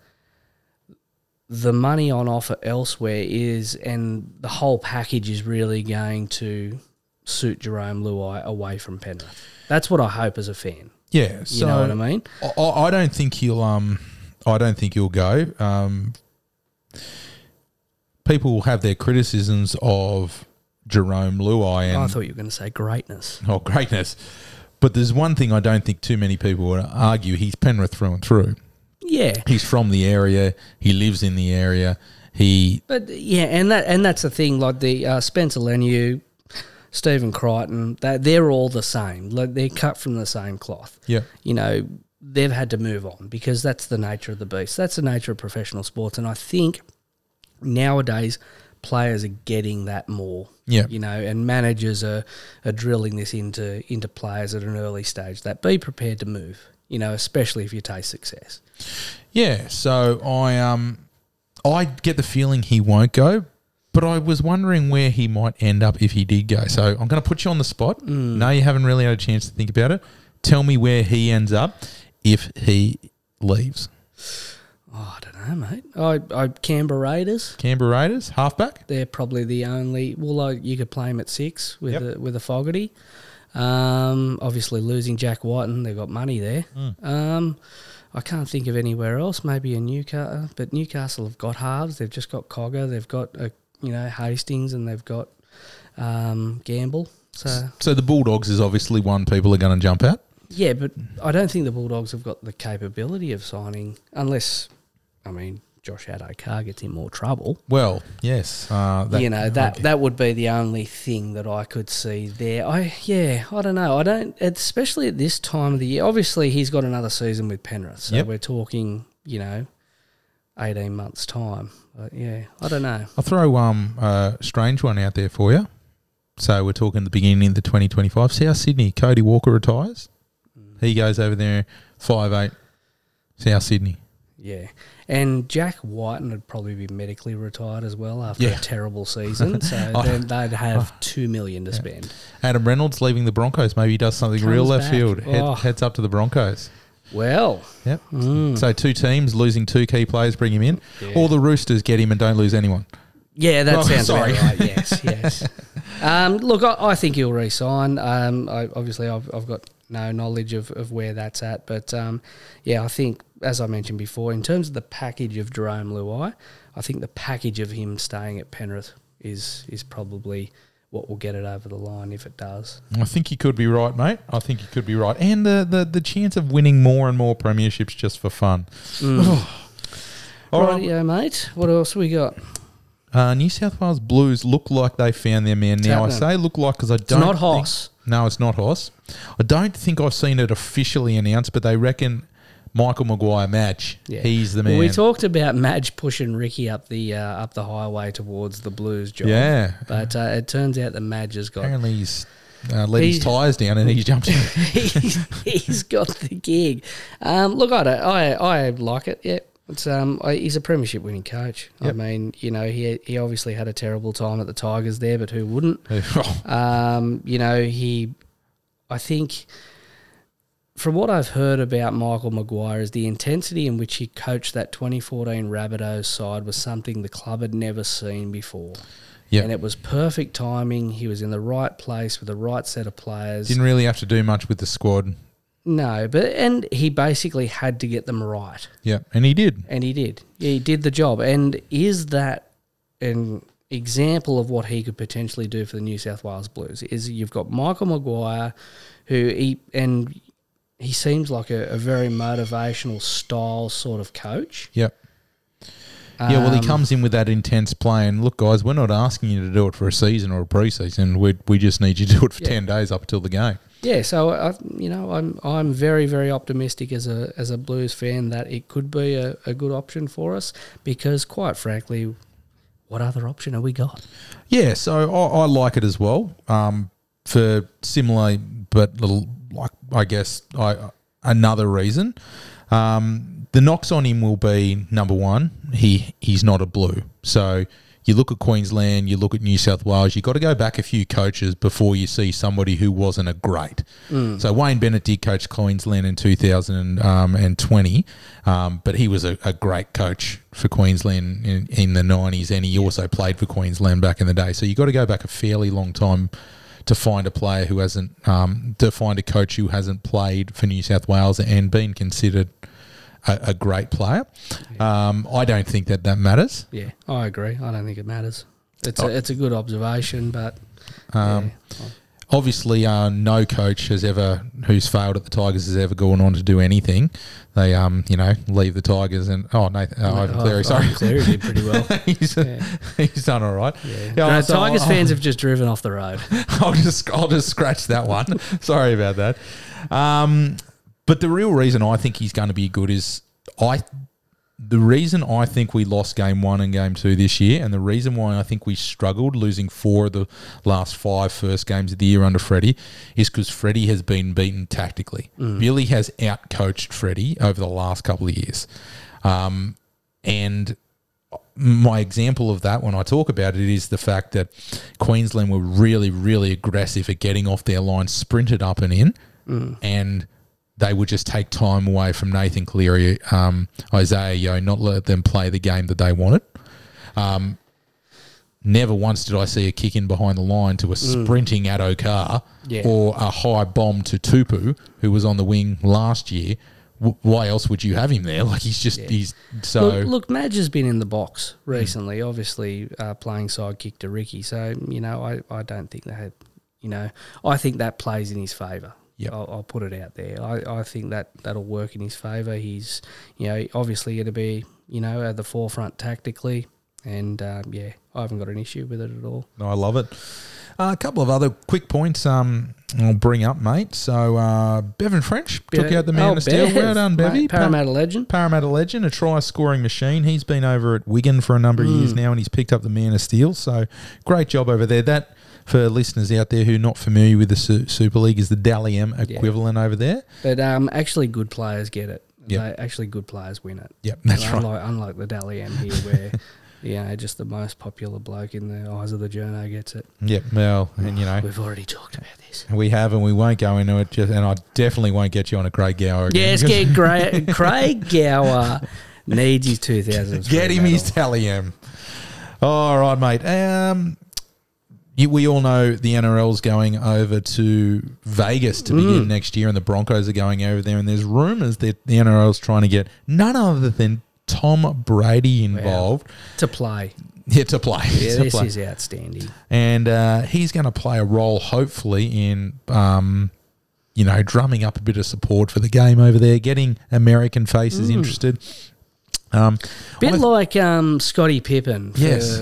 the money on offer elsewhere is, and the whole package is really going to suit Jerome Luai away from Penrith. That's what I hope as a fan. Yeah, so you know what I mean. I, I don't think he'll. Um, I don't think he'll go. Um, people will have their criticisms of Jerome Luai. And oh, I thought you were going to say greatness. Oh, greatness! But there's one thing I don't think too many people would argue. He's Penrith through and through. Yeah, he's from the area. He lives in the area. He. But yeah, and that and that's the thing. Like the uh, Spencer Leniu, Stephen Crichton, they, they're all the same. Like they're cut from the same cloth. Yeah. You know, they've had to move on because that's the nature of the beast. That's the nature of professional sports. And I think nowadays players are getting that more. Yeah. You know, and managers are, are drilling this into, into players at an early stage, that be prepared to move, you know, especially if you taste success. Yeah. So I, um, I get the feeling he won't go. But I was wondering where he might end up if he did go. So I'm going to put you on the spot. Mm. No, you haven't really had a chance to think about it. Tell me where he ends up if he leaves. Oh, I don't know, mate. I, I Canberra Raiders. Canberra Raiders, halfback. They're probably the only. Well, I, you could play him at six with yep. a, with a Fogarty. Um, obviously losing Jack Whiten, they've got money there. Mm. Um, I can't think of anywhere else, maybe in Newcastle, but Newcastle have got halves. They've just got Cogger, they've got, uh, you know, Hastings, and they've got um, Gamble. So so the Bulldogs is obviously one people are going to jump at? Yeah, but I don't think the Bulldogs have got the capability of signing, unless, I mean, Josh Adokar gets in more trouble. Well, yes. Uh, that, you know, that, that would be the only thing that I could see there. I Yeah, I don't know. I don't, especially at this time of the year. Obviously, he's got another season with Penrith, so yep. we're talking, you know, eighteen months' time. But yeah, I don't know. I'll throw um, a strange one out there for you. So we're talking the beginning of the twenty twenty-five. South Sydney, Cody Walker retires. He goes over there, five eight, South Sydney. Yeah. And Jack Whiten would probably be medically retired as well after yeah. a terrible season. So then they'd have oh, two million dollars to yeah. spend. Adam Reynolds leaving the Broncos. Maybe he does something Comes real left back. field. Head, oh. Heads up to the Broncos. Well. Yep. Mm. So two teams losing two key players bring him in. Yeah. Or the Roosters get him and don't lose anyone. Yeah, that oh, sounds sorry. about right. Yes, yes. um, look, I, I think he'll re-sign. Um, I, obviously, I've, I've got... no knowledge of, of where that's at. But, um, yeah, I think, as I mentioned before, in terms of the package of Jerome Luai, I think the package of him staying at Penrith is is probably what will get it over the line if it does. I think he could be right, mate. I think he could be right. And the, the, the chance of winning more and more premierships just for fun. Mm. Rightio, mate. What else we got? Uh, New South Wales Blues look like they found their man now. I say look like because I don't It's not Hoss. Think, no, it's not Hoss. I don't think I've seen it officially announced, but they reckon Michael Maguire, Madge, yeah. he's the man. Well, we talked about Madge pushing Ricky up the uh, up the highway towards the Blues job. Yeah. But uh, it turns out that Madge has got... Apparently he's uh, let he's, his tyres down and he's jumped in. he's, he's got the gig. Um, look, I, don't, I, I like it, yeah. It's, um, he's a premiership winning coach. Yep. I mean, you know, he he obviously had a terrible time at the Tigers there, but who wouldn't? um, you know, he, I think, from what I've heard about Michael Maguire, is the intensity in which he coached that twenty fourteen Rabbitohs side was something the club had never seen before. Yep. And it was perfect timing. He was in the right place with the right set of players. Didn't really have to do much with the squad. No, but and he basically had to get them right. Yeah, and he did. And he did. He did the job. And is that an example of what he could potentially do for the New South Wales Blues? Is you've got Michael Maguire, who he and he seems like a, a very motivational style sort of coach. Yep. Yeah, well, he comes in with that intense play and, look, guys, we're not asking you to do it for a season or a preseason. We we just need you to do it for yeah. ten days up until the game. Yeah, so, I, you know, I'm I'm very, very optimistic as a as a Blues fan that it could be a, a good option for us because, quite frankly, what other option have we got? Yeah, so I, I like it as well um, for similar but, little, like I guess, I, another reason. Um The knocks on him will be, number one, he he's not a Blue. So you look at Queensland, you look at New South Wales, you've got to go back a few coaches before you see somebody who wasn't a great. Mm. So Wayne Bennett did coach Queensland in two thousand twenty, um, but he was a, a great coach for Queensland in, in the nineties, and he also played for Queensland back in the day. So you've got to go back a fairly long time to find a player who hasn't um, – to find a coach who hasn't played for New South Wales and been considered – A, a great player. Yeah. Um, I don't think that that matters. Yeah, I agree. I don't think it matters. It's oh. a, it's a good observation, but um, yeah. obviously, uh, no coach has ever who's failed at the Tigers has ever gone on to do anything. They, um, you know, leave the Tigers and oh, Nathan, oh, Ivan Cleary. Sorry, Ivan Cleary did pretty well. he's, yeah. he's done all right. Yeah, yeah no, so Tigers I'll, fans I'll, have just driven off the road. I'll just I'll just scratch that one. Sorry about that. Um, But the real reason I think he's going to be good is I. the reason I think we lost game one and game two this year, and the reason why I think we struggled losing four of the last five first games of the year under Freddie is because Freddie has been beaten tactically. Mm. Billy has out-coached Freddie over the last couple of years. Um, and my example of that when I talk about it is the fact that Queensland were really, really aggressive at getting off their line, sprinted up and in, mm. and they would just take time away from Nathan Cleary, um, Isaiah Yeo, not let them play the game that they wanted. Um, never once did I see a kick in behind the line to a mm. sprinting Adokar yeah. or a high bomb to Tupu, who was on the wing last year, w- why else would you have him there? Like, he's just yeah. – he's so – Look, look, Madge has been in the box recently, mm. obviously uh, playing sidekick to Ricky. So, you know, I, I don't think they had – you know, I think that plays in his favour. Yep. I'll, I'll put it out there. I, I think that, that'll work in his favour. He's, you know, obviously it'll be, you know, at the forefront tactically. And, um, yeah, I haven't got an issue with it at all. No, I love it. Uh, a couple of other quick points um, I'll bring up, mate. So, uh, Bevan French Be- took out the man oh, of steel. Bev. Well done, Bevy. Mate, Parramatta Par- legend. Parramatta legend, a try-scoring machine. He's been over at Wigan for a number mm. of years now, and he's picked up the man of steel. So, great job over there. That, for listeners out there who are not familiar with the Su- Super League, is the Dally M equivalent yeah. over there. But um, actually good players get it. Yep. They, actually good players win it. Yep, that's unlike, right. Unlike the Dally M here where... You know, just the most popular bloke in the eyes of the journo gets it. Yep, well, and you know. We've already talked about this. We have, and we won't go into it. Just, and I definitely won't get you on a Craig Gower again. Yes, get Craig, Craig Gower needs his two thousands. Get him medal. His Tally M. All right, mate. Um, you, we all know the N R L's going over to Vegas to mm. begin next year, and the Broncos are going over there, and there's rumours that the N R L's trying to get none other than Tom Brady involved. Wow. To play. Yeah, to play. Yeah, to this play. Is outstanding. And uh, he's going to play a role, hopefully, in, um, you know, drumming up a bit of support for the game over there, getting American faces mm. interested. Um, bit th- like um, Scottie Pippen for yes.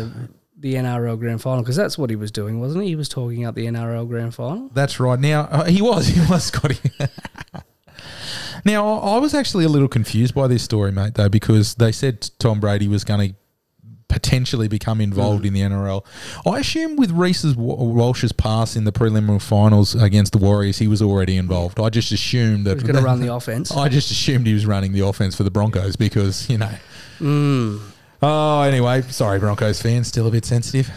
the N R L Grand Final, because that's what he was doing, wasn't he? He was talking up the N R L Grand Final. That's right. Now, uh, he was. He was Scottie. Now, I was actually a little confused by this story, mate, though, because they said Tom Brady was going to potentially become involved mm. in the N R L. I assume with Reece Walsh's pass in the preliminary finals against the Warriors, he was already involved. I just assumed that... He was going to run the offense. I just assumed he was running the offense for the Broncos because, you know... Mm. Oh, anyway, sorry, Broncos fans, still a bit sensitive.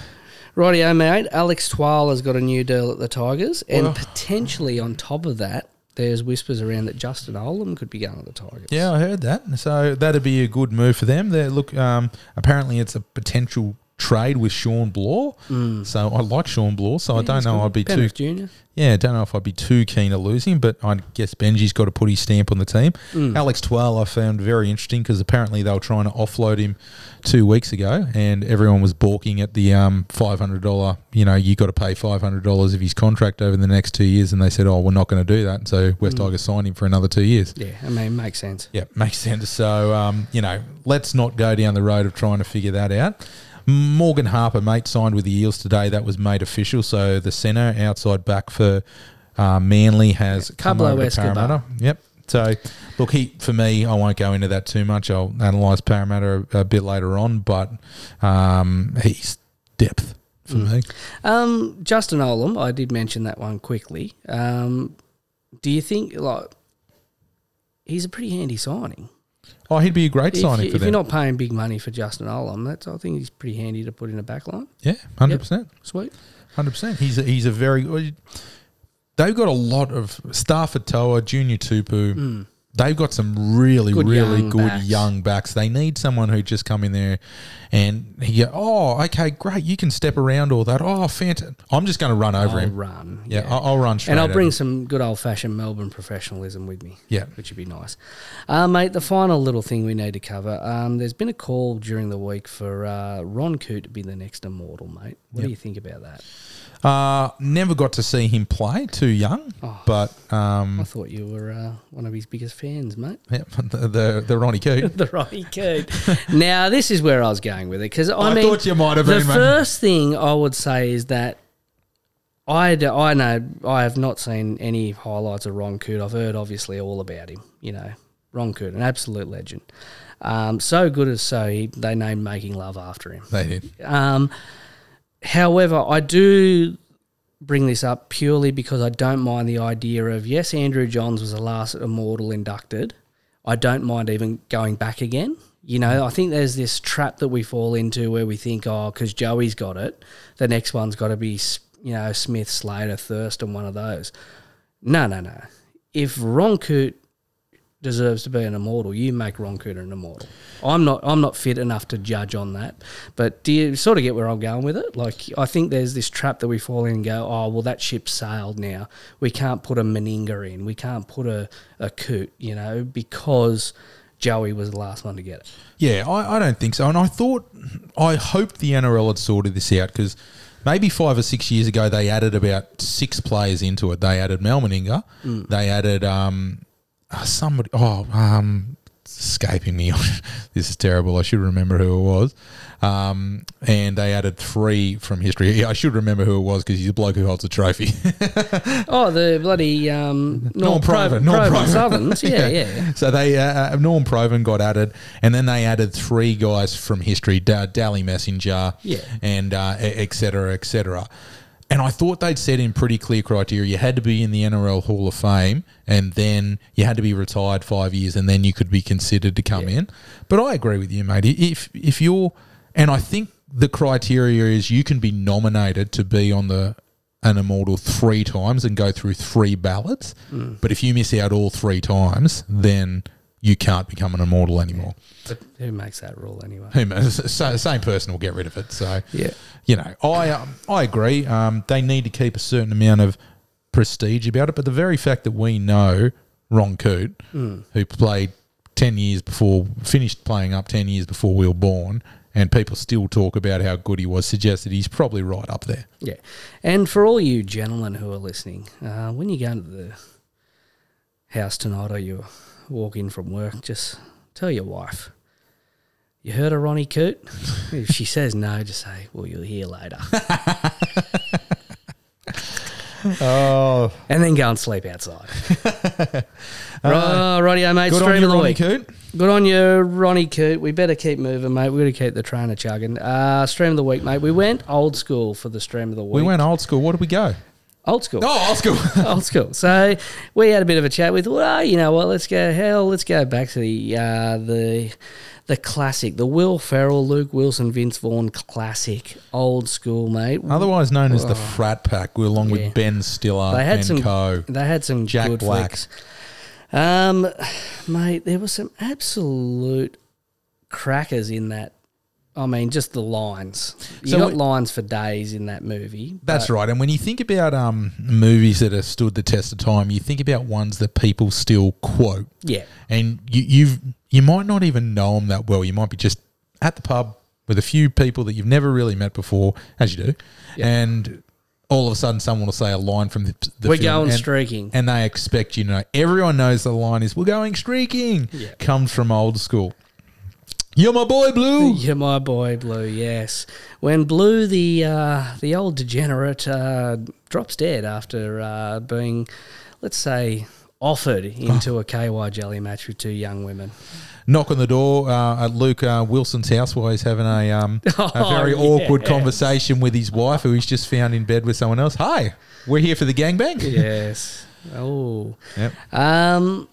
Rightio, mate. Alex Twal has got a new deal at the Tigers, and well, potentially on top of that, there's whispers around that Justin Olam could be going to the Tigers. Yeah, I heard that. So that'd be a good move for them. They're, look, um, apparently it's a potential trade with Sean Bloor. Mm. So I like Sean Bloor, so yeah, I don't know. I'd be Penrith too. Junior Yeah, I don't know if I'd be too keen to lose him, but I guess Benji's got to put his stamp on the team. Mm. Alex Twal I found very interesting because apparently they were trying to offload him two weeks ago, and everyone was balking at the um, five hundred dollars. You know, you got to pay five hundred dollars of his contract over the next two years, and they said, "Oh, we're not going to do that." And so West mm. Tigers signed him for another two years. Yeah, I mean, makes sense. Yeah, makes sense. So um, you know, let's not go down the road of trying to figure that out. Morgan Harper, mate, signed with the Eels today. That was made official. So the centre, outside back for uh, Manly, has yeah, come over to Parramatta. Yep. So, look, he for me, I won't go into that too much. I'll analyse Parramatta a, a bit later on, but um, he's depth for mm. me. Um, Justin Olam, I did mention that one quickly. Um, do you think, like, he's a pretty handy signing? Oh, he'd be a great if, signing for them. If you're not paying big money for Justin Olam, that's I think he's pretty handy to put in a back line. Yeah, one hundred percent. Yep. Sweet. one hundred percent. He's a, he's a very – they've got a lot of – Stafford Toa, Junior Tupu. Mm. They've got some really, good really young good backs. young backs. They need someone who just come in there and you go, oh, okay, great, you can step around all that. Oh, fantastic. I'm just going to run over I'll him. Run, yeah, yeah. I'll run. Yeah, I'll run straight. And I'll bring him. Some good old-fashioned Melbourne professionalism with me, yeah, which would be nice. Uh, mate, the final little thing we need to cover, um, there's been a call during the week for uh, Ron Coote to be the next immortal, mate. What yep. do you think about that? Uh, never got to see him play, too young, oh, but... Um, I thought you were uh, one of his biggest fans, mate. Yeah, the, the, the Ronnie Coote. the Ronnie Coote. Now, this is where I was going with it, because I, I mean... I thought you might have been, mate. The first thing I would say is that I, do, I know I have not seen any highlights of Ron Coote. I've heard, obviously, all about him, you know. Ron Coote, an absolute legend. Um, so good as so, he, they named Making Love after him. They did. Um... However, I do bring this up purely because I don't mind the idea of, yes, Andrew Johns was the last immortal inducted. I don't mind even going back again. You know, I think there's this trap that we fall into where we think, oh, because Joey's got it, the next one's got to be, you know, Smith, Slater, Thurston, one of those. No, no, no. If Ron Coote deserves to be an immortal. You make Ronkuta an immortal. I'm not I'm not fit enough to judge on that. But do you sort of get where I'm going with it? Like, I think there's this trap that we fall in and go, oh, well, that ship sailed now. We can't put a Meninga in. We can't put a, a Coot, you know, because Joey was the last one to get it. Yeah, I, I don't think so. And I thought, I hoped the N R L had sorted this out, because maybe five or six years ago they added about six players into it. They added Mal Meninga. Mm. They added... um. Somebody, oh, um, escaping me. This is terrible. I should remember who it was. Um, and they added three from history. Yeah, I should remember who it was, because he's a bloke who holds a trophy. Oh, the bloody um, Norm Provan. Norm Provan Southerns, yeah, yeah, yeah. So they uh, Norm Provan got added, and then they added three guys from history, D- Dally Messenger, yeah, and uh, et cetera, et cetera. And I thought they'd set in pretty clear criteria. You had to be in the N R L Hall of Fame, and then you had to be retired five years, and then you could be considered to come yeah. in. But I agree with you, mate. If if you're, and I think the criteria is you can be nominated to be on the an immortal three times and go through three ballots. Mm. But if you miss out all three times, then you can't become an immortal anymore. But who makes that rule anyway? Who makes, so, same person will get rid of it. So, yeah. you know, I um, I agree. Um, they need to keep a certain amount of prestige about it. But the very fact that we know Ron Coote, mm. who played ten years before, finished playing up ten years before we were born, and people still talk about how good he was, suggests that he's probably right up there. Yeah. And for all you gentlemen who are listening, uh, when you go into the house tonight or you're walk in from work, just tell your wife, you heard of Ronnie Coote? If she says no, just say, well, you'll hear later. Oh, and then go and sleep outside. uh, Righty-o, mate, stream of the week. Good on you, Ronnie Coote. Good on you, Ronnie Coote. We better keep moving, mate. We've got to keep the trainer chugging. Uh, stream of the week, mate. We went old school for the stream of the week. We went old school. What did we go? Old school. Oh, old school. Old school. So we had a bit of a chat with, well, you know what, let's go, hell, let's go back to the uh, the the classic, the Will Ferrell, Luke Wilson, Vince Vaughn classic, old school, mate. Otherwise known as oh. the Frat Pack, we're along yeah. with Ben Stiller, they had Ben some, Co. They had some Jack good Black. Flicks. Um, mate, there was some absolute crackers in that. I mean, just the lines. You so got we, lines for days in that movie. That's right. And when you think about um, movies that have stood the test of time, you think about ones that people still quote. Yeah. And you you've, you might not even know them that well. You might be just at the pub with a few people that you've never really met before, as you do, yeah. and all of a sudden someone will say a line from the, the We're film. We're going and, streaking. And they expect you to know. Everyone knows the line is, we're going streaking. Yeah. Comes from old school. You're my boy, Blue. You're my boy, Blue, yes. When Blue, the uh, the old degenerate, uh, drops dead after uh, being, let's say, offered into oh. a K Y jelly match with two young women. Knock on the door uh, at Luke uh, Wilson's house while he's having a, um, oh, a very yeah. awkward conversation with his wife, who he's just found in bed with someone else. Hi, we're here for the gangbang. Yes. Oh. Yep. Um...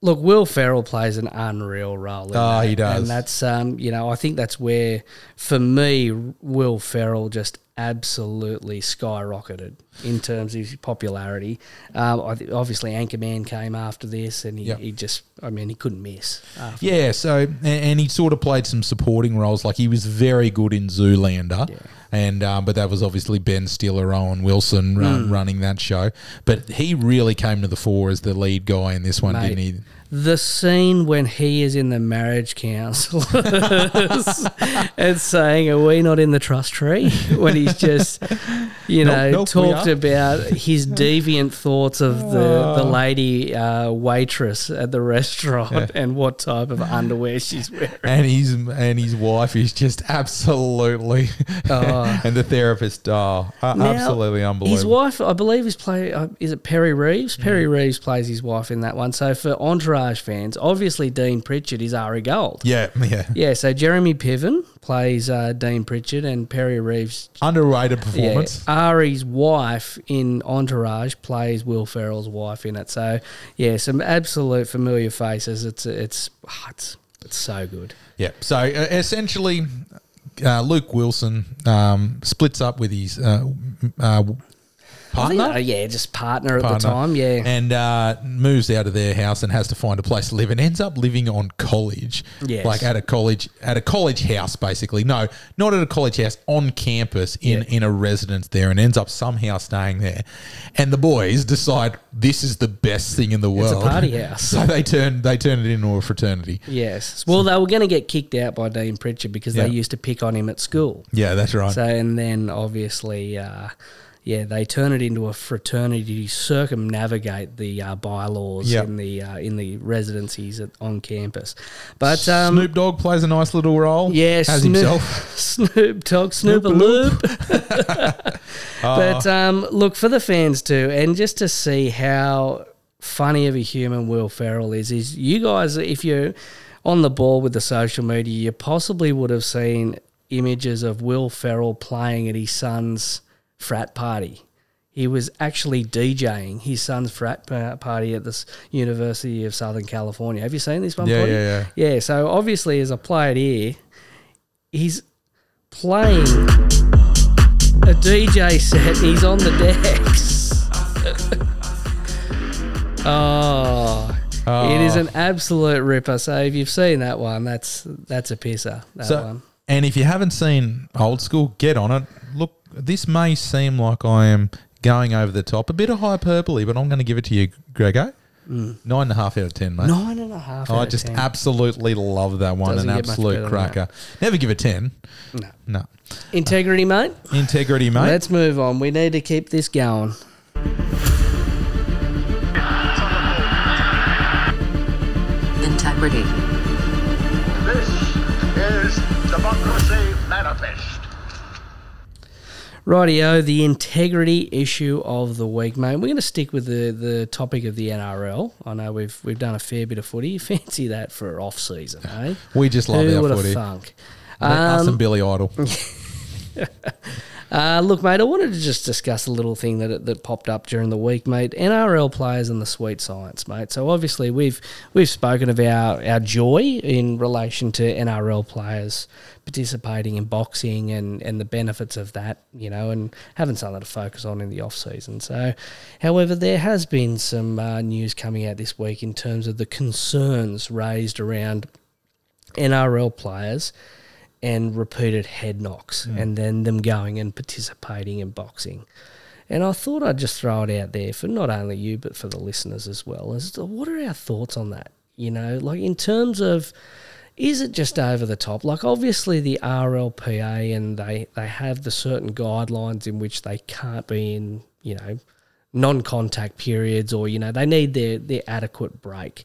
Look, Will Ferrell plays an unreal role. Oh, that. He does. And that's, um, you know, I think that's where, for me, Will Ferrell just absolutely skyrocketed in terms of his popularity. Um, obviously, Anchorman came after this, and he, yep. he just, I mean, he couldn't miss. Yeah, that. so, and, and he sort of played some supporting roles. Like, he was very good in Zoolander. Yeah. And um, but that was obviously Ben Stiller, Owen Wilson run, mm. running that show. But he really came to the fore as the lead guy in this one, Mate, didn't he? The scene when he is in the marriage councilors and saying, are we not in the trust tree? When he's just, you know, nope, nope, talked about his deviant thoughts of the, the lady uh, waitress at the restaurant yeah. and what type of underwear she's wearing. And his, and his wife is just absolutely... Oh. And the therapist, oh, now, absolutely unbelievable. His wife, I believe, is play. Uh, is it Perry Reeves? Perry yeah. Reeves plays his wife in that one. So for Entourage fans, obviously Dean Pritchard is Ari Gold. Yeah, yeah, yeah. So Jeremy Piven plays uh, Dean Pritchard, and Perry Reeves, underrated performance. Yeah, Ari's wife in Entourage plays Will Ferrell's wife in it. So yeah, some absolute familiar faces. It's it's oh, it's it's so good. Yeah. So uh, essentially. Uh, Luke Wilson um, splits up with his uh, uh, Partner? I think, uh, yeah, just partner, partner at the time, yeah. And uh, moves out of their house and has to find a place to live and ends up living on college. Yes. Like at a college at a college house, basically. No, not at a college house, on campus in, yeah. in a residence there, and ends up somehow staying there. And the boys decide this is the best thing in the world. It's a party house. So they turn they turn it into a fraternity. Yes. Well, so, they were going to get kicked out by Dean Pritchard because yeah. they used to pick on him at school. Yeah, that's right. So and then obviously... Uh, Yeah, they turn it into a fraternity to circumnavigate the uh, bylaws yep. in the uh, in the residencies at, on campus. But um, Snoop Dogg plays a nice little role. Yeah, as Snoop, himself. Snoop Dogg, Snoop-a-loop. But um, look, for the fans too, and just to see how funny of a human Will Ferrell is, is you guys, if you're on the ball with the social media, you possibly would have seen images of Will Ferrell playing at his son's frat party. He was actually DJing his son's frat party at this University of Southern California. Have you seen this one? Yeah, party? yeah, yeah. Yeah, so obviously as I play it here, he's playing a D J set. He's on the decks. oh... Oh. It is an absolute ripper. So if you've seen that one, that's that's a pisser, that so, one. And if you haven't seen Old School, get on it. Look, this may seem like I am going over the top, a bit of hyperbole, but I'm going to give it to you, Grego. Mm. Nine and a half out of ten, mate. Nine and a half. I out just of ten. absolutely love that one. Doesn't An absolute cracker. Never give a ten. No, no. Integrity, mate. Integrity, mate. Let's move on. We need to keep this going. Integrity. This is Democracy Manifest. Rightio, the integrity issue of the week, mate. We're going to stick with the, the topic of the N R L. I know we've we've done a fair bit of footy. Fancy that for off season, eh? We just love Who our footy. Thunk? Um, us and Billy Idol. uh, look, mate, I wanted to just discuss a little thing that that popped up during the week, mate. N R L players and the sweet science, mate. So obviously we've we've spoken of our, our joy in relation to N R L players participating in boxing and, and the benefits of that, you know, and having something to focus on in the off-season. So, however, there has been some uh, news coming out this week in terms of the concerns raised around N R L players and repeated head knocks mm. and then them going and participating in boxing. And I thought I'd just throw it out there for not only you but for the listeners as well. As to what are our thoughts on that, you know, like in terms of... Is it just over the top? Like, obviously the R L P A and they, they have the certain guidelines in which they can't be in, you know, non-contact periods or, you know, they need their, their adequate break.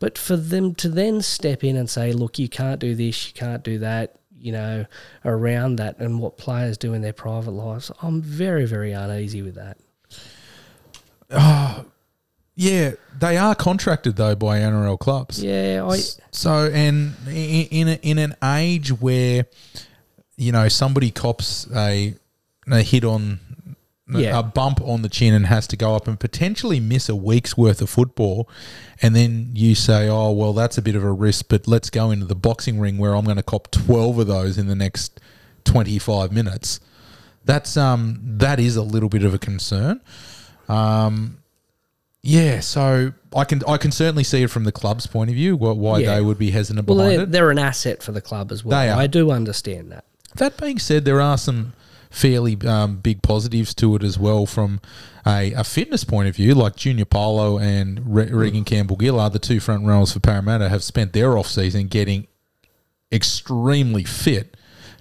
But for them to then step in and say, look, you can't do this, you can't do that, you know, around that and what players do in their private lives, I'm very, very uneasy with that. Oh, yeah, they are contracted though by N R L clubs. Yeah, I... so and in in, a, in an age where you know somebody cops a a hit on yeah. a bump on the chin and has to go up and potentially miss a week's worth of football, and then you say, oh well, that's a bit of a risk, but let's go into the boxing ring where I'm going to cop twelve of those in the next twenty-five minutes. That's um that is a little bit of a concern. Um. Yeah, so I can I can certainly see it from the club's point of view why yeah. they would be hesitant well, behind they're, it. They're an asset for the club as well. They are. I do understand that. That being said, there are some fairly um, big positives to it as well from a, a fitness point of view, like Junior Paulo and Re- Regan Campbell-Gillard, the two front rows for Parramatta, have spent their off-season getting extremely fit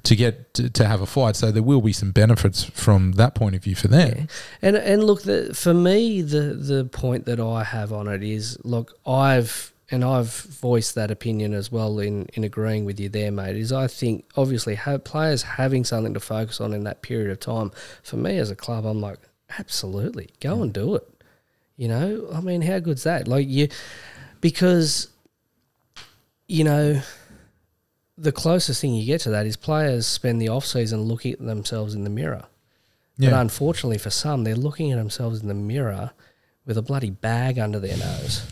to get to, to have a fight, so there will be some benefits from that point of view for them. Yeah. And and look, the, for me, the the point that I have on it is, look, I've and I've voiced that opinion as well in, in agreeing with you there, mate. Is I think obviously have players having something to focus on in that period of time. For me as a club, I'm like, absolutely, go yeah. and do it. You know, I mean, how good's that? Like you, because you know. The closest thing you get to that is players spend the off-season looking at themselves in the mirror. Yeah. But unfortunately for some, they're looking at themselves in the mirror with a bloody bag under their nose.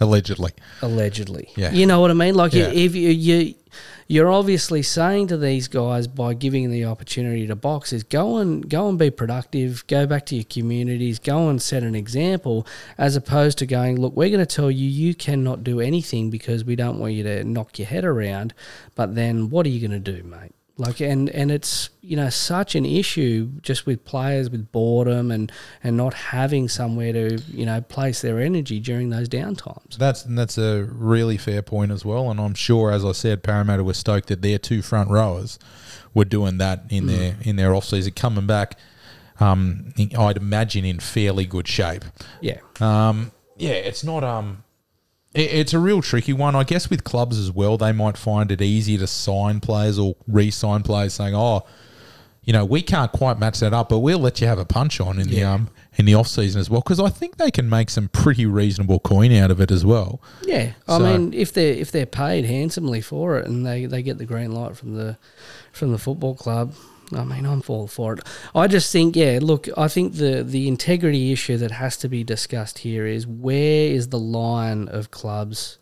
Allegedly. Allegedly. Yeah. You know what I mean? Like yeah. you, if you, you, you're obviously saying to these guys by giving the opportunity to box is go and, go and be productive, go back to your communities, go and set an example, as opposed to going, look, we're going to tell you you cannot do anything because we don't want you to knock your head around, but then what are you going to do, mate? Like and, and it's, you know, such an issue just with players with boredom and, and not having somewhere to, you know, place their energy during those downtimes. That's and that's a really fair point as well. And I'm sure, as I said, Parramatta were stoked that their two front rowers were doing that in mm. their in their off season, coming back. Um, I'd imagine in fairly good shape. Yeah. Um. Yeah. It's not um. It's a real tricky one. I guess with clubs as well, they might find it easier to sign players or re-sign players saying, oh, you know, we can't quite match that up, but we'll let you have a punch on in yeah. the um in the off-season as well, because I think they can make some pretty reasonable coin out of it as well. Yeah. So, I mean, if they're, if they're paid handsomely for it and they, they get the green light from the from the football club, I mean, I'm all for it. I just think, yeah, look, I think the, the integrity issue that has to be discussed here is where is the line of clubs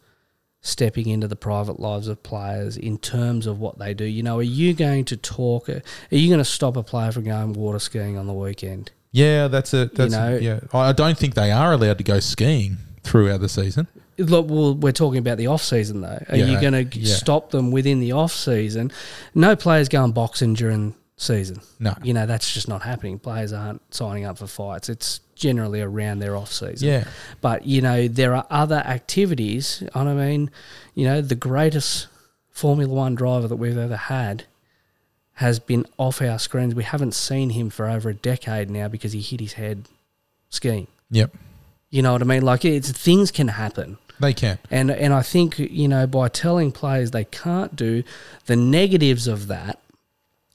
stepping into the private lives of players in terms of what they do? You know, are you going to talk – are you going to stop a player from going water skiing on the weekend? Yeah, that's it. That's you know, a, yeah. I don't think they are allowed to go skiing throughout the season. Look, well, we're talking about the off-season though. Are yeah, you going to yeah. stop them within the off-season? No players going boxing during – season. No. You know, that's just not happening. Players aren't signing up for fights. It's generally around their off season. Yeah. But, you know, there are other activities. And I mean, you know, the greatest Formula One driver that we've ever had has been off our screens. We haven't seen him for over a decade now because he hit his head skiing. Yep. You know what I mean? Like, it's things can happen. They can. And and I think, you know, by telling players they can't do the negatives of that,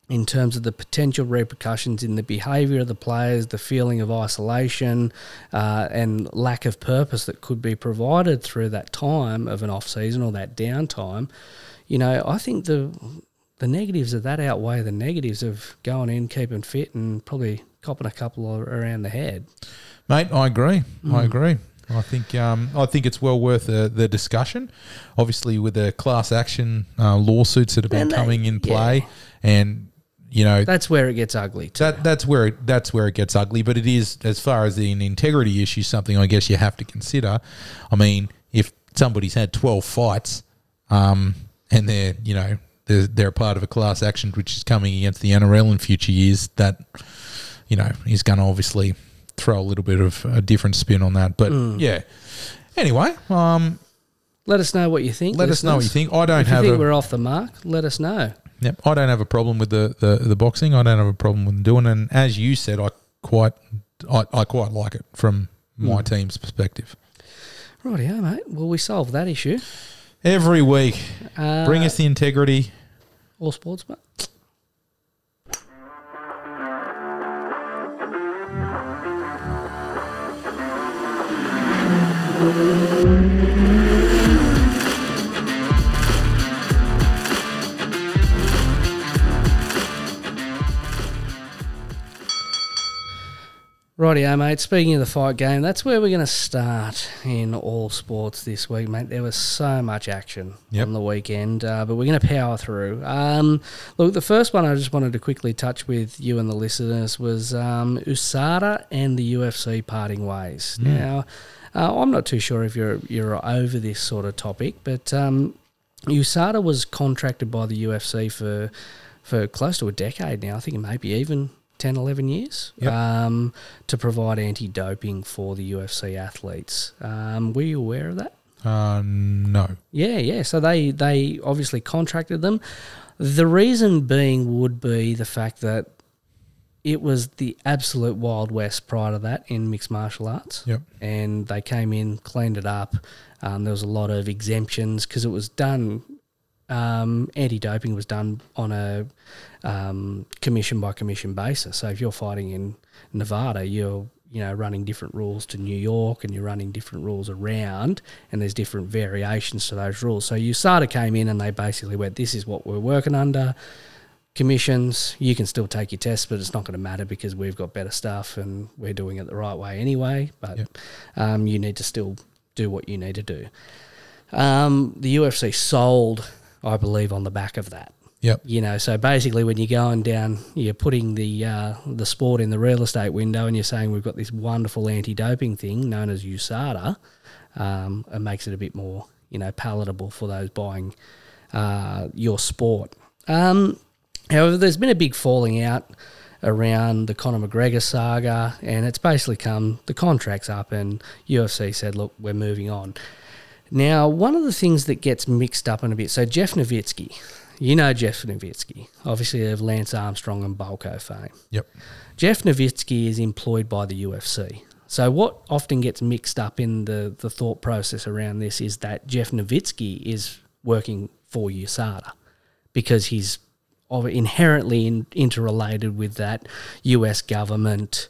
in terms of the potential repercussions in the behaviour of the players, the feeling of isolation uh, and lack of purpose that could be provided through that time of an off-season or that downtime, you know, I think the the negatives of that outweigh the negatives of going in, keeping fit and probably copping a couple around the head. Mate, I agree. Mm. I agree. I think um, I think it's well worth the, the discussion. Obviously, with the class action uh, lawsuits that have been they, coming in play yeah. and... You know, that's where it gets ugly. Too. That that's where it, that's where it gets ugly. But it is, as far as the integrity issue, something I guess you have to consider. I mean, if somebody's had twelve fights, um, and they're you know they're, they're a part of a class action which is coming against the N R L in future years, that you know is going to obviously throw a little bit of a different spin on that. But mm. yeah, anyway, um, let us know what you think. Let listeners. us know what you think. I don't if have. You think a, we're off the mark? Let us know. Yep. I don't have a problem with the, the, the boxing. I don't have a problem with doing it. And as you said, I quite I, I quite like it from my mm. team's perspective. Rightio, mate. Well, we solve that issue. Every week. Uh, Bring us the integrity. All sports, mate. Rightio, mate. Speaking of the fight game, that's where we're going to start in all sports this week, mate. There was so much action yep. on the weekend, uh, but we're going to power through. Um, look, the first one I just wanted to quickly touch with you and the listeners was um, U S A D A and the U F C parting ways. Mm. Now, uh, I'm not too sure if you're you're over this sort of topic, but um, U S A D A was contracted by the U F C for for close to a decade now. I think it may be even ten, eleven years yep. um, to provide anti-doping for the U F C athletes. Um, were you aware of that? Uh, no. Yeah, yeah. So they, they obviously contracted them. The reason being would be the fact that it was the absolute Wild West prior to that in mixed martial arts. Yep. And they came in, cleaned it up. Um, there was a lot of exemptions because it was done... Um, anti-doping was done on a um, commission-by-commission basis. So if you're fighting in Nevada, you're you know running different rules to New York and you're running different rules around and there's different variations to those rules. So U S A D A came in and they basically went, this is what we're working under. commissions, you can still take your tests, but it's not going to matter because we've got better stuff and we're doing it the right way anyway. But yep. um, you need to still do what you need to do. Um, the U F C sold, I believe, on the back of that. Yep. You know, so basically when you're going down, you're putting the uh, the sport in the real estate window and you're saying we've got this wonderful anti-doping thing known as U S A D A, um, it makes it a bit more, you know, palatable for those buying uh, your sport. Um, however, there's been a big falling out around the Conor McGregor saga, and it's basically come, the contract's up and U F C said, look, we're moving on. Now, one of the things that gets mixed up in a bit, so Jeff Novitzki, you know Jeff Novitzki, obviously of Lance Armstrong and Bolko fame. Yep. Jeff Novitzki is employed by the U F C. So what often gets mixed up in the, the thought process around this is that Jeff Novitzki is working for U S A D A because he's inherently in, interrelated with that U S government,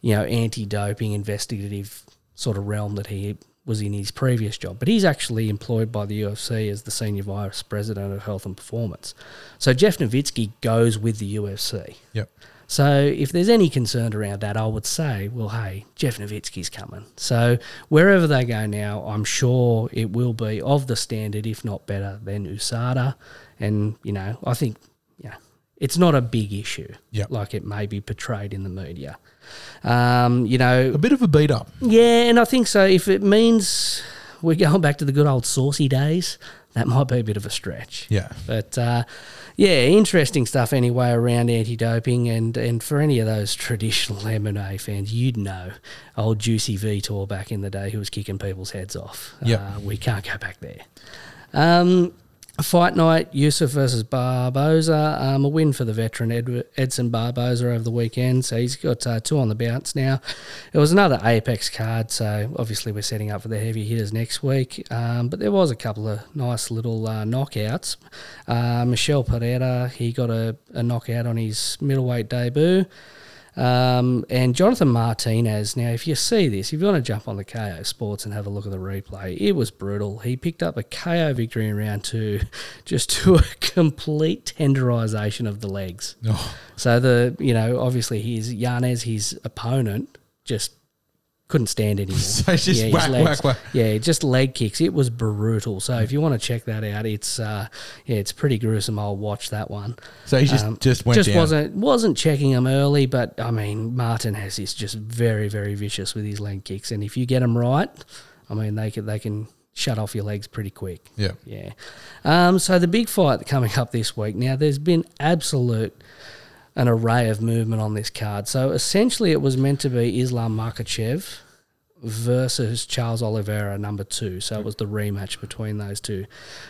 you know, anti-doping investigative sort of realm that he was in his previous job, but he's actually employed by the U F C as the Senior Vice President of Health and Performance. So Jeff Novitzki goes with the U F C. Yep. So if there's any concern around that, I would say, well, hey, Jeff Novitzki's coming. So wherever they go now, I'm sure it will be of the standard, if not better, than U S A D A. And, you know, I think, you know, it's not a big issue, yep, like it may be portrayed in the media. Um, you know, a bit of a beat up. Yeah, and I think so. If it means we're going back to the good old saucy days, that might be a bit of a stretch. Yeah. But, uh, yeah, interesting stuff anyway around anti-doping. And, and for any of those traditional M M A fans, you'd know old Juicy Vitor back in the day who was kicking people's heads off. Yep. Uh, we can't go back there. Um, Fight night, Yusuf versus Barboza, um, a win for the veteran Ed- Edson Barboza over the weekend, so he's got uh, two on the bounce now. It was another Apex card, so obviously we're setting up for the heavy hitters next week, um, but there was a couple of nice little uh, knockouts. Uh, Michel Pereira, he got a, a knockout on his middleweight debut, um, and Jonathan Martinez. Now, if you see this, if you want to jump on the K O Sports and have a look at the replay, it was brutal. He picked up a K O victory in round two just to a complete tenderization of the legs. Oh. So, the you know, obviously his Yanez, his opponent, just couldn't stand anymore. So it's just yeah, whack, whack, whack. Yeah, just leg kicks. It was brutal. So if you want to check that out, it's uh, yeah, it's pretty gruesome. I'll watch that one. So he just, um, just went just down. wasn't wasn't checking him early, but I mean, Martinez is just very very vicious with his leg kicks, and if you get them right, I mean, they can they can shut off your legs pretty quick. Yeah, yeah. Um, so the big fight coming up this week. Now there's been absolute. an array of movement on this card. So essentially it was meant to be Islam Makhachev versus Charles Oliveira, number two. So it was the rematch between those two.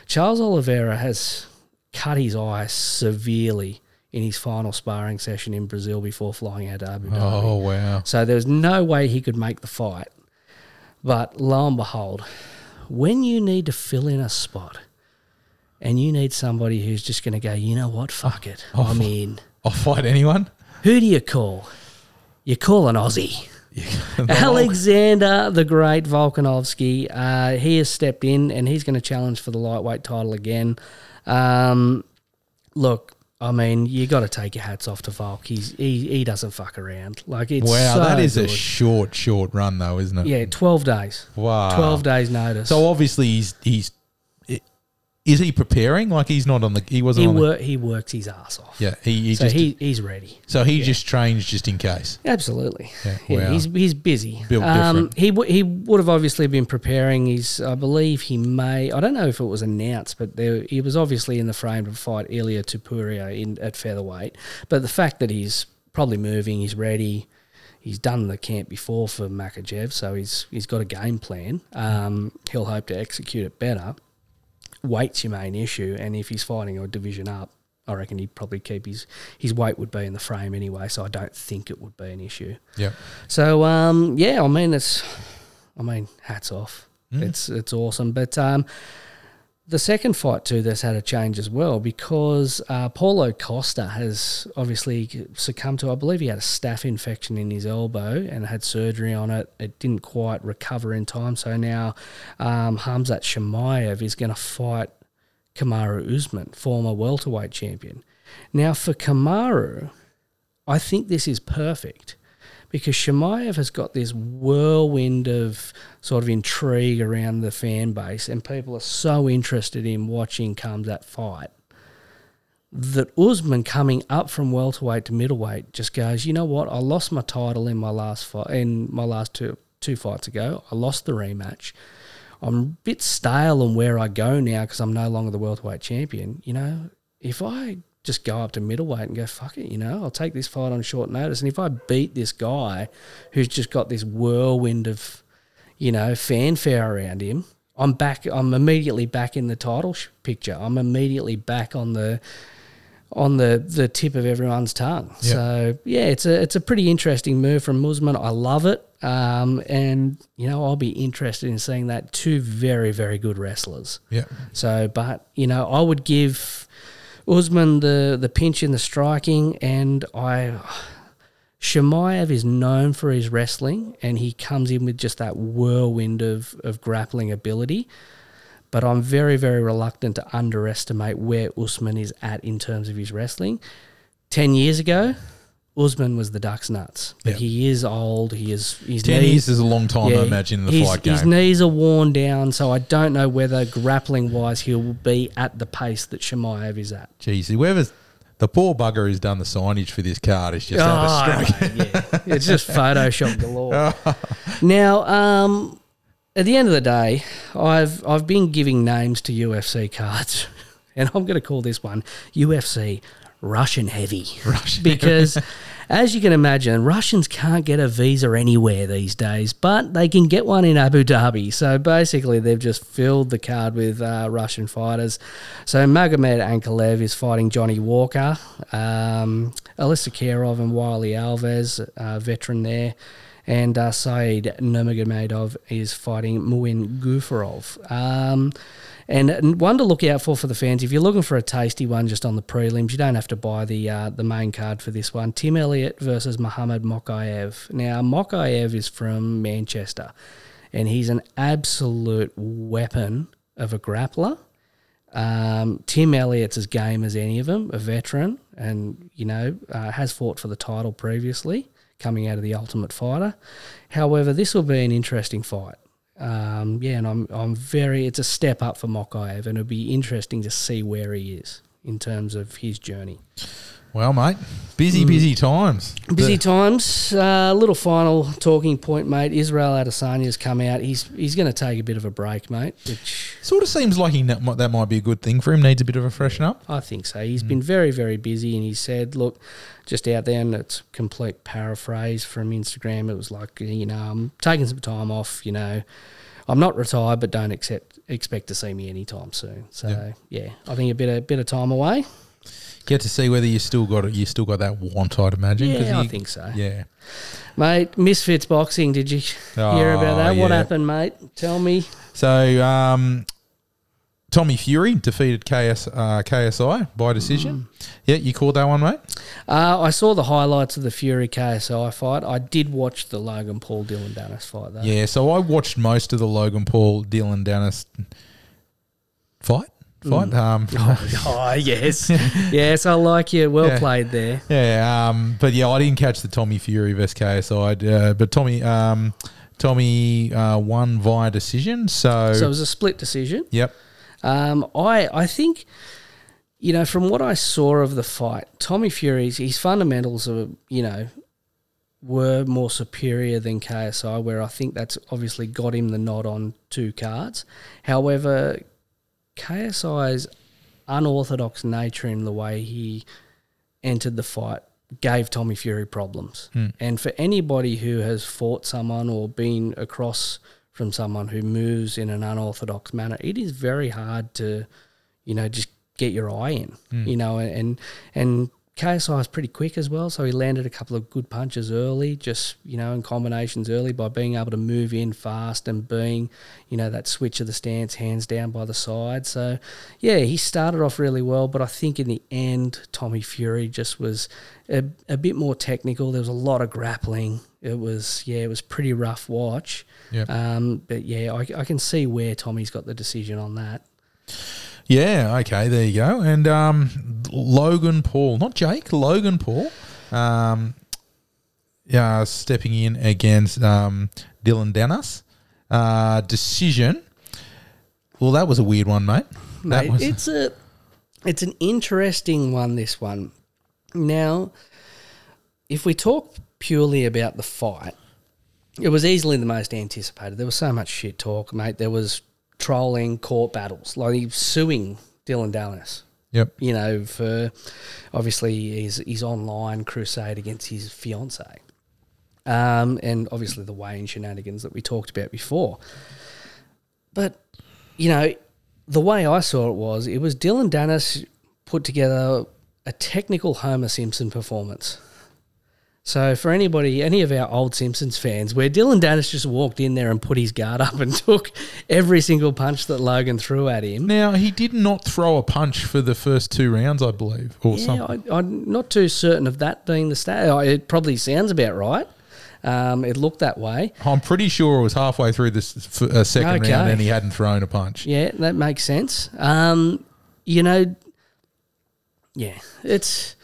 Charles Oliveira has cut his eye severely in his final sparring session in Brazil before flying out to Abu Dhabi. Oh, wow. So there was no way he could make the fight. But lo and behold, when you need to fill in a spot and you need somebody who's just going to go, you know what, fuck it, oh, I'm in. I'll fight anyone. Who do you call? You call an Aussie. Alexander the Great Volkanovski. Uh, he has stepped in and he's going to challenge for the lightweight title again. Um, look, I mean, you got to take your hats off to Volk. He's, he he doesn't fuck around. Like it's wow, so that is good. A short short run though, isn't it? Yeah, twelve days. Wow, twelve days notice. So obviously he's he's. Is he preparing? Like he's not on the. He wasn't. He, on wor- the, he works his ass off. Yeah, he, he so just, he he's ready. So he yeah. just trains just in case. Absolutely. Yeah, yeah, wow. He's he's busy. Built um, different. He w- he would have obviously been preparing. He's I believe he may. I don't know if it was announced, but there, he was obviously in the frame to fight Ilia Topuria in at featherweight. But the fact that he's probably moving, he's ready. He's done the camp before for Makhachev, so he's he's got a game plan. Um, he'll hope to execute it better. Weight's your main issue, and if he's fighting a division up, I reckon he'd probably keep his his weight would be in the frame anyway, so I don't think it would be an issue. Yeah. So um, yeah, I mean it's, I mean hats off. Mm. It's it's awesome, but um, the second fight too that's had a change as well because uh, Paulo Costa has obviously succumbed to, I believe he had a staph infection in his elbow and had surgery on it. It didn't quite recover in time. So now um, Khamzat Chimaev is going to fight Kamaru Usman, former welterweight champion. Now for Kamaru, I think this is perfect because Shemaev has got this whirlwind of sort of intrigue around the fan base and people are so interested in watching Kamzat fight that Usman coming up from welterweight to middleweight just goes, you know what, I lost my title in my last fight, in my last two two fights ago. I lost the rematch. I'm a bit stale on where I go now because I'm no longer the welterweight champion. You know, if I just go up to middleweight and go, fuck it, you know, I'll take this fight on short notice. And if I beat this guy who's just got this whirlwind of, you know, fanfare around him, I'm back. I'm immediately back in the title sh- picture. I'm immediately back on the on the, the tip of everyone's tongue. Yep. So, yeah, it's a it's a pretty interesting move from Usman. I love it. Um, and, you know, I'll be interested in seeing that. Two very, very good wrestlers. Yeah. So, but, you know, I would give Usman the, the pinch in the striking, and I Shemaev is known for his wrestling, and he comes in with just that whirlwind of, of grappling ability. But I'm very, very reluctant to underestimate where Usman is at in terms of his wrestling. Ten years ago, Usman was the duck's nuts. But yep. he is old. He is his Ten knees, years is a long time, yeah, I imagine, in the his, fight game. His knees are worn down, so I don't know whether grappling-wise he'll be at the pace that Shemaev is at. Jeez, whoever's... The poor bugger who's done the signage for this card is just oh, out of stroke. Yeah. It's just Photoshop galore. Now, um, at the end of the day, I've I've been giving names to U F C cards, and I'm going to call this one U F C Russian Heavy. Russian because, as you can imagine, Russians can't get a visa anywhere these days, but they can get one in Abu Dhabi. So basically, they've just filled the card with uh, Russian fighters. So Magomed Ankalev is fighting Johnny Walker, um, Alisa Kirov and Wiley Alves, uh, veteran there, and uh, Said Nurmagomedov is fighting Muin Guferov. Um And one to look out for for the fans, if you're looking for a tasty one just on the prelims, you don't have to buy the uh, the main card for this one. Tim Elliott versus Muhammad Mokhaiev. Now, Mokhaiev is from Manchester, and he's an absolute weapon of a grappler. Um, Tim Elliott's as game as any of them, a veteran, and, you know, uh, has fought for the title previously, coming out of The Ultimate Fighter. However, this will be an interesting fight. Um, yeah, and I'm I'm very. It's a step up for Mokhaev, and it'll be interesting to see where he is in terms of his journey. Well, mate, busy, mm. busy times. Busy the- times. Uh, little final talking point, mate. Israel Adesanya's come out. He's he's going to take a bit of a break, mate. Which sort of seems like he that might, that might be a good thing for him. Needs a bit of a freshen up. I think so. He's mm. been very, very busy, and he said, look, just out there, and it's complete paraphrase from Instagram. It was like, you know, I'm taking some time off, you know. I'm not retired, but don't accept, expect to see me anytime soon. So, yep. yeah, I think a bit, a bit of time away. Get to see whether you still got it. You still got that want, I'd imagine. Yeah, you, I think so. Yeah, mate. Misfits boxing. Did you oh, hear about that? Yeah. What happened, mate? Tell me. So, um, Tommy Fury defeated K S, uh, K S I by decision. Mm. Yeah, you called that one, mate. Uh, I saw the highlights of the Fury K S I fight. I did watch the Logan Paul Dylan Danis fight though. Yeah, so I watched most of the Logan Paul Dylan Danis fight. Fight. Mm. Um, oh, oh yes, yes, I like you. Well yeah. played there. Yeah, um, but yeah, I didn't catch the Tommy Fury versus K S I, uh, but Tommy, um, Tommy uh, won via decision. So, so it was a split decision. Yep. Um, I I think, you know, from what I saw of the fight, Tommy Fury's his fundamentals are, you know, were more superior than K S I, where I think that's obviously got him the nod on two cards. However, K S I's unorthodox nature in the way he entered the fight gave Tommy Fury problems. Mm. And for anybody who has fought someone or been across from someone who moves in an unorthodox manner, it is very hard to, you know, just get your eye in, mm. you know, and and K S I is pretty quick as well, so he landed a couple of good punches early, just, you know, in combinations early by being able to move in fast and being, you know, that switch of the stance, hands down by the side. So, yeah, he started off really well, but I think in the end Tommy Fury just was a, a bit more technical. There was a lot of grappling. It was, yeah, it was pretty rough watch. Yep. Um, but, yeah, I, I can see where Tommy's got the decision on that. Yeah, okay, there you go. And um, Logan Paul, not Jake, Logan Paul, um, yeah, stepping in against um, Dylan Danis. Uh, decision. Well, that was a weird one, mate. Mate, that was it's a, it's an interesting one, this one. Now, if we talk purely about the fight, it was easily the most anticipated. There was so much shit talk, mate. There was trolling, court battles, like he was suing Dylan Danis. Yep. You know, for obviously his his online crusade against his fiancée. Um, and obviously the Wayne shenanigans that we talked about before. But, you know, the way I saw it was it was Dylan Danis put together a technical Homer Simpson performance. So for anybody, any of our old Simpsons fans, where Dylan Danis just walked in there and put his guard up and took every single punch that Logan threw at him. Now, he did not throw a punch for the first two rounds, I believe, or yeah, something. I, I'm not too certain of that being the stat. It probably sounds about right. Um, it looked that way. I'm pretty sure it was halfway through the f- uh, second okay. round and he hadn't thrown a punch. Yeah, that makes sense. Um, you know, yeah, it's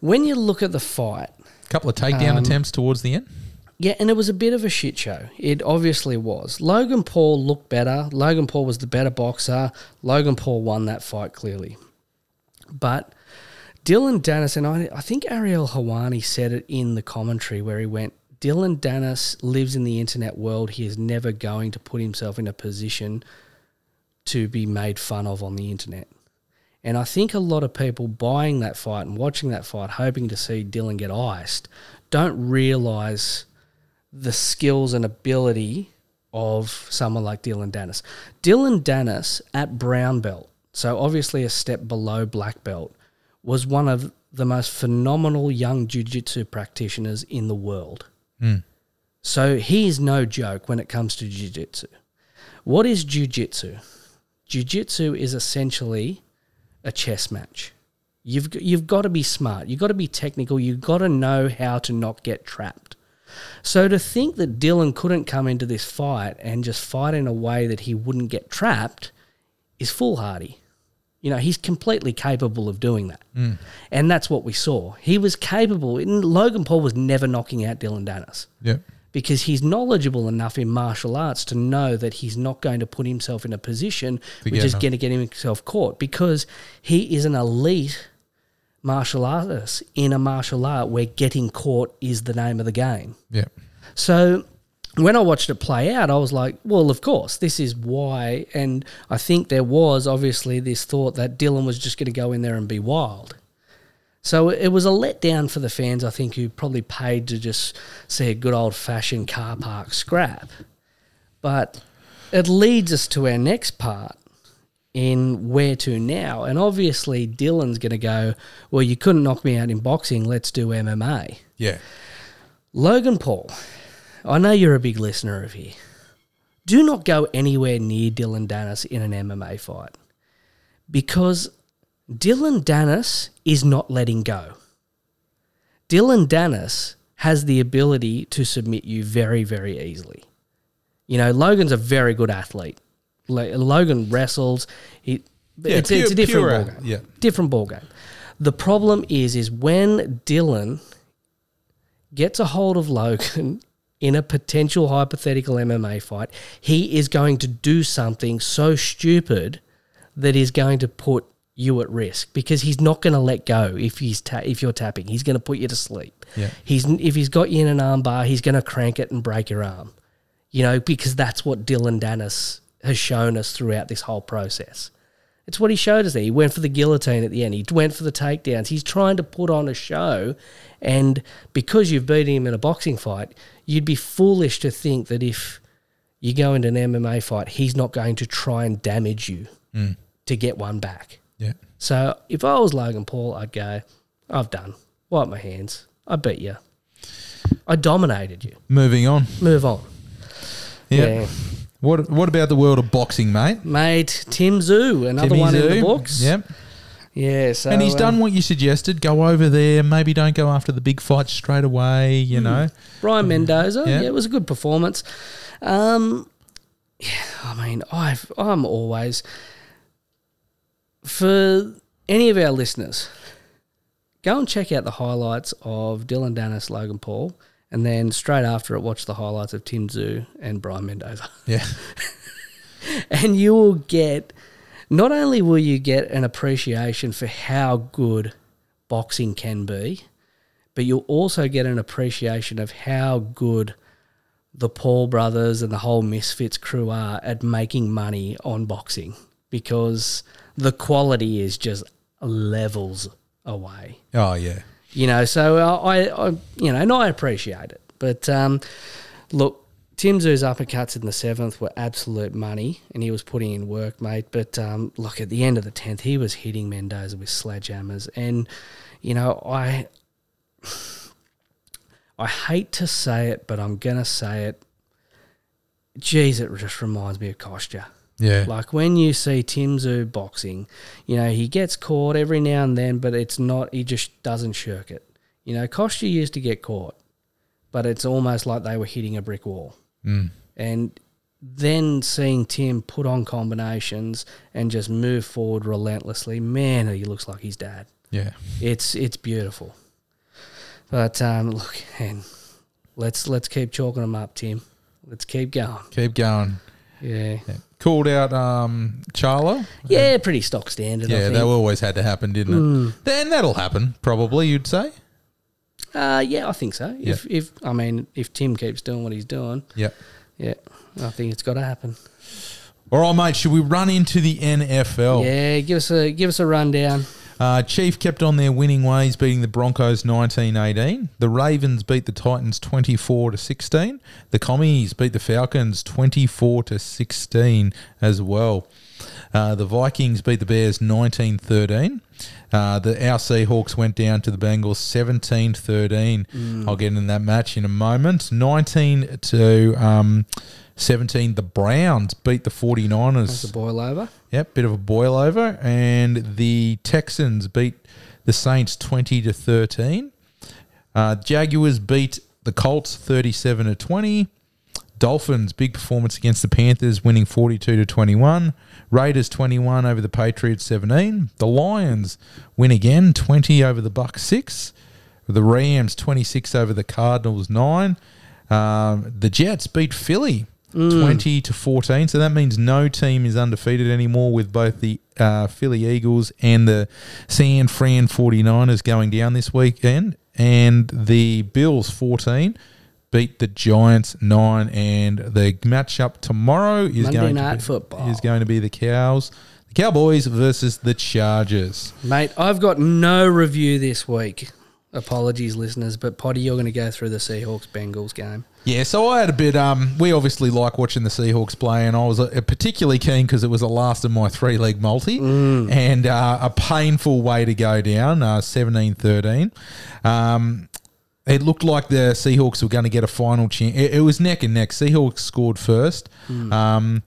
when you look at the fight, couple of takedown um, attempts towards the end. Yeah, and it was a bit of a shit show. It obviously was. Logan Paul looked better. Logan Paul was the better boxer. Logan Paul won that fight clearly. But Dylan Danis, and I, I think Ariel Helwani said it in the commentary where he went, Dylan Danis lives in the internet world. He is never going to put himself in a position to be made fun of on the internet. And I think a lot of people buying that fight and watching that fight, hoping to see Dylan get iced, don't realise the skills and ability of someone like Dylan Danis. Dylan Danis at brown belt, so obviously a step below black belt, was one of the most phenomenal young jiu-jitsu practitioners in the world. Mm. So he is no joke when it comes to jiu-jitsu. What is jiu-jitsu? Jiu-jitsu is essentially a chess match. You've you've got to be smart. You've got to be technical. You've got to know how to not get trapped. So to think that Dylan couldn't come into this fight and just fight in a way that he wouldn't get trapped is foolhardy. You know, he's completely capable of doing that. Mm. And that's what we saw. He was capable. And Logan Paul was never knocking out Dylan Danis. Yeah. Because he's knowledgeable enough in martial arts to know that he's not going to put himself in a position which yeah. is going to get himself caught, because he is an elite martial artist in a martial art where getting caught is the name of the game. Yeah. So when I watched it play out, I was like, well, of course, this is why. And I think there was obviously this thought that Dylan was just going to go in there and be wild. So it was a letdown for the fans, I think, who probably paid to just see a good old-fashioned car park scrap. But it leads us to our next part in where to now. And obviously Dylan's going to go, well, you couldn't knock me out in boxing, let's do M M A. Yeah. Logan Paul, I know you're a big listener of here. Do not go anywhere near Dylan Danis in an M M A fight, because Dylan Danis is not letting go. Dylan Danis has the ability to submit you very, very easily. You know, Logan's a very good athlete. Logan wrestles. He, yeah, it's, pure, it's a different pure, ballgame. Yeah. Different ballgame. The problem is, is when Dylan gets a hold of Logan in a potential hypothetical M M A fight, he is going to do something so stupid that is going to put you at risk, because he's not going to let go if he's ta- if you're tapping. He's going to put you to sleep. Yeah. He's if he's got you in an arm bar, he's going to crank it and break your arm. You know, because that's what Dylan Danis has shown us throughout this whole process. It's what he showed us there. He went for the guillotine at the end. He went for the takedowns. He's trying to put on a show, and because you've beaten him in a boxing fight, you'd be foolish to think that if you go into an M M A fight, he's not going to try and damage you mm. to get one back. Yeah. So if I was Logan Paul, I'd go, I've done. Wipe my hands. I beat you. I dominated you. Moving on. Move on. Yep. Yeah. What What about the world of boxing, mate? Mate, Tim Tszyu, another Timmy one Tszyu. in the books. Yep. Yeah. So and he's um, done what you suggested. Go over there. Maybe don't go after the big fight straight away. You mm. know, Brian um, Mendoza. Yep. Yeah, it was a good performance. Um, yeah. I mean, I've I'm always. for any of our listeners, go and check out the highlights of Dylan Danis, Logan Paul, and then straight after it, watch the highlights of Tim Tszyu and Brian Mendoza. Yeah. And you will get, not only will you get an appreciation for how good boxing can be, but you'll also get an appreciation of how good the Paul brothers and the whole Misfits crew are at making money on boxing, because the quality is just levels away. Oh, yeah. You know, so I, I you know, and I appreciate it. But, um, look, Tim Tszયુ's uppercuts in the seventh were absolute money, and he was putting in work, mate. But, um, look, at the end of the tenth, he was hitting Mendoza with sledgehammers. And, you know, I... I hate to say it, but I'm going to say it. Geez, it just reminds me of Kostya. Yeah. Like when you see Tim Tszyu boxing, you know, he gets caught every now and then, but it's not, he just doesn't shirk it. You know, Kostya used to get caught, but it's almost like they were hitting a brick wall. Mm. And then seeing Tim put on combinations and just move forward relentlessly, man, he looks like his dad. Yeah. It's, it's beautiful. But um, look, and let's let's keep chalking them up, Tim. Let's keep going. Keep going. Yeah. yeah. Called out um, Charlo. Yeah, um, pretty stock standard. Yeah, I think that always had to happen, didn't it? Mm. Then that'll happen, probably. You'd say. Uh yeah, I think so. Yeah. If if I mean if Tim keeps doing what he's doing. Yeah. Yeah, I think it's got to happen. All right, mate. Should we run into the N F L? Yeah, give us a give us a rundown. Uh, Chief kept on their winning ways, beating the Broncos nineteen eighteen. The Ravens beat the Titans twenty-four to sixteen. The Commies beat the Falcons twenty-four to sixteen as well. Uh, the Vikings beat the Bears nineteen thirteen. Uh, the our Seahawks went down to the Bengals seventeen thirteen. Mm. I'll get into that match in a moment. nineteen to seventeen, the Browns beat the forty-niners. That's a boil over. Yep, bit of a boil over. And the Texans beat the Saints twenty to thirteen. Uh, Jaguars beat the Colts thirty-seven to twenty. Dolphins, big performance against the Panthers, winning forty-two to twenty-one. Raiders twenty-one over the Patriots seventeen. The Lions win again twenty over the Bucks six. The Rams twenty-six over the Cardinals nine. Um, the Jets beat Philly mm. twenty to fourteen. So that means no team is undefeated anymore, with both the uh, Philly Eagles and the San Fran forty-niners going down this weekend. And the Bills fourteen beat the Giants nine, and the matchup tomorrow is Monday going night to be, football is going to be the Cows, the Cowboys versus the Chargers. Mate, I've got no review this week. Apologies, listeners, but Potty, you're going to go through the Seahawks Bengals game. Yeah, so I had a bit. Um, we obviously like watching the Seahawks play, and I was uh, particularly keen because it was the last of my three leg multi, mm. and uh, a painful way to go down, uh, seventeen thirteen. Um, It looked like the Seahawks were going to get a final chance. It, it was neck and neck. Seahawks scored first. Mm. Um,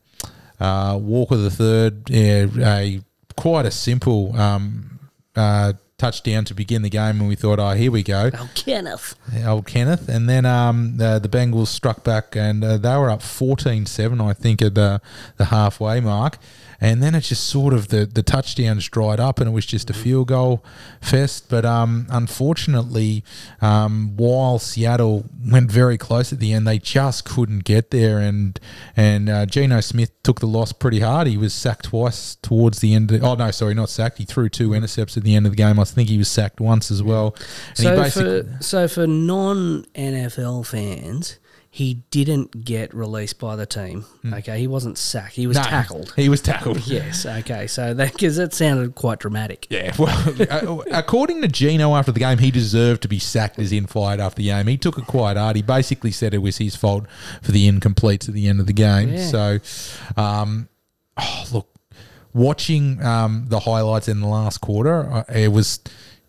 uh, Walker the third, yeah, a quite a simple um, uh, touchdown to begin the game, and we thought, oh, here we go. Old Kenneth. Old Kenneth. And then um, the, the Bengals struck back, and uh, they were up fourteen seven, I think, at the, the halfway mark. And then it just sort of, the, the touchdowns dried up, and it was just a field goal fest. But um, unfortunately, um, while Seattle went very close at the end, they just couldn't get there. And and uh, Geno Smith took the loss pretty hard. He was sacked twice towards the end. Of, oh, no, sorry, not sacked. He threw two intercepts at the end of the game. I think he was sacked once as well. And so, he basically, for, so for non-N F L fans... He didn't get released by the team. Mm. Okay, he wasn't sacked. He was no, tackled. He was tackled. Yes. Okay. So that because that sounded quite dramatic. Yeah. Well, according to Gino after the game, he deserved to be sacked as in fired after the game. He took it quite hard. He basically said it was his fault for the incompletes at the end of the game. Yeah. So, um, oh, look, watching um, the highlights in the last quarter, it was,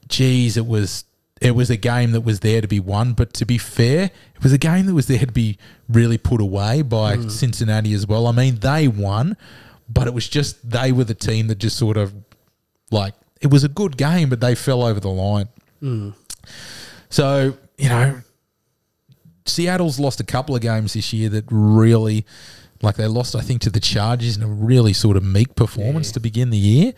geez, it was. It was a game that was there to be won, but to be fair, it was a game that was there to be really put away by mm. Cincinnati as well. I mean, they won, but it was just they were the team that just sort of, like, it was a good game, but they fell over the line. Mm. So, you know, Seattle's lost a couple of games this year that really, like, they lost, I think, to the Chargers in a really sort of meek performance yeah. to begin the year.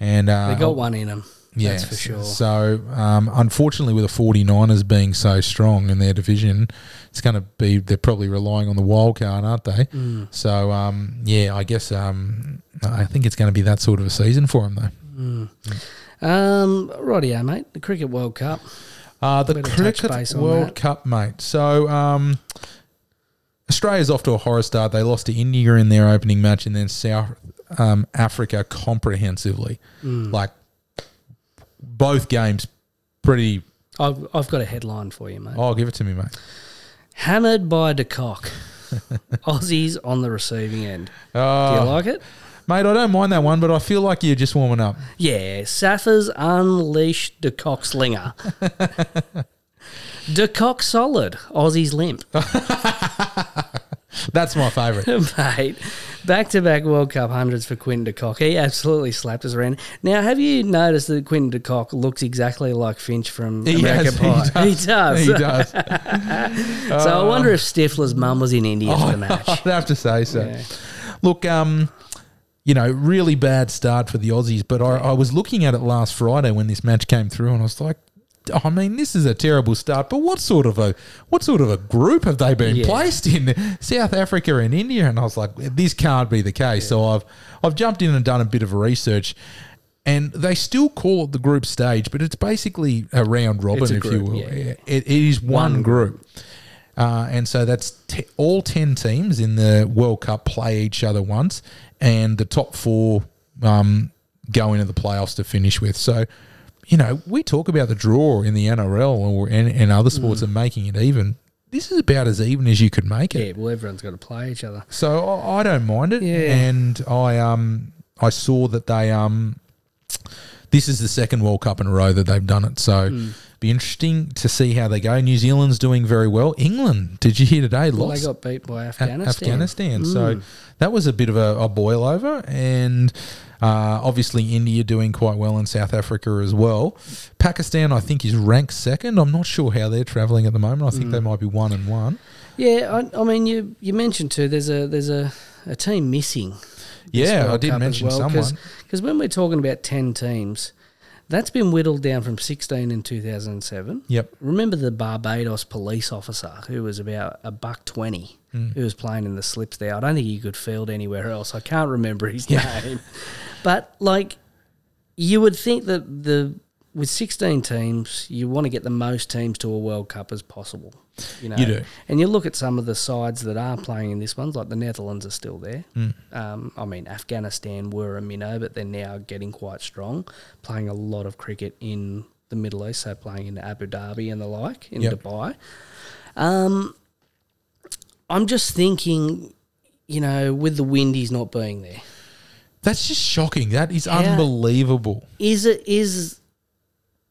And uh, they got one in them. Yeah, that's for sure. So, um, unfortunately, with the forty-niners being so strong in their division, it's going to be – they're probably relying on the wild card, aren't they? Mm. So, um, yeah, I guess um, I think it's going to be that sort of a season for them, though. Mm. Mm. Um, rightio, mate. The Cricket World Cup. Uh, the Cricket World Cup, mate. So, um, Australia's off to a horror start. They lost to India in their opening match and then South um, Africa comprehensively. Mm. Like, both games pretty... I've, I've got a headline for you, mate. Oh, give it to me, mate. Hammered by de Kock. Aussies on the receiving end. Uh, Do you like it? Mate, I don't mind that one, but I feel like you're just warming up. Yeah, Saffers unleashed de Kock slinger. De Kock solid, Aussies limp. That's my favourite. Mate, back-to-back World Cup hundreds for Quinton de Kock. He absolutely slapped us around. Now, have you noticed that Quinton de Kock looks exactly like Finch from he American has, Pie? He does. He does. He does. So uh, I wonder if Stifler's mum was in India oh, for the match. I'd have to say so. Yeah. Look, um, you know, really bad start for the Aussies, but I, I was looking at it last Friday when this match came through and I was like, I mean, this is a terrible start, but what sort of a what sort of a group have they been yeah. placed in? South Africa and India, and I was like, this can't be the case. Yeah. So I've I've jumped in and done a bit of research, and they still call it the group stage, but it's basically a round robin, a if group, you will. Yeah, yeah. It, it is one, one group, uh, and so that's te- all ten teams in the World Cup play each other once, and the top four um, go into the playoffs to finish with. So. You know, we talk about the draw in the N R L or in, in other sports mm. and making it even. This is about as even as you could make it. Yeah, well, everyone's got to play each other, so I, I don't mind it. Yeah. And I um I saw that they um this is the second World Cup in a row that they've done it, so mm. be interesting to see how they go. New Zealand's doing very well. England, did you hear today? Well, lost. They got beat by Afghanistan. A- Afghanistan. Mm. So that was a bit of a, a boil over and. Uh, obviously, India doing quite well in South Africa as well. Pakistan, I think, is ranked second. I'm not sure how they're travelling at the moment. I think mm. they might be one and one. Yeah, I, I mean, you you mentioned too. There's a there's a, a team missing. Yeah, World I did Cup mention well, someone because when we're talking about ten teams, that's been whittled down from sixteen in two thousand seven. Yep. Remember the Barbados police officer who was about a buck twenty. Mm. Who was playing in the slips there. I don't think he could field anywhere else. I can't remember his yeah. name. But, like, you would think that the with sixteen teams, you want to get the most teams to a World Cup as possible. You know? You do. And you look at some of the sides that are playing in this one, like the Netherlands are still there. Mm. Um, I mean, Afghanistan were a minnow, but they're now getting quite strong, playing a lot of cricket in the Middle East, so playing in Abu Dhabi and the like, in yep. Dubai. Um I'm just thinking, you know, with the Windies not being there. That's just shocking. That is yeah. unbelievable. Is it is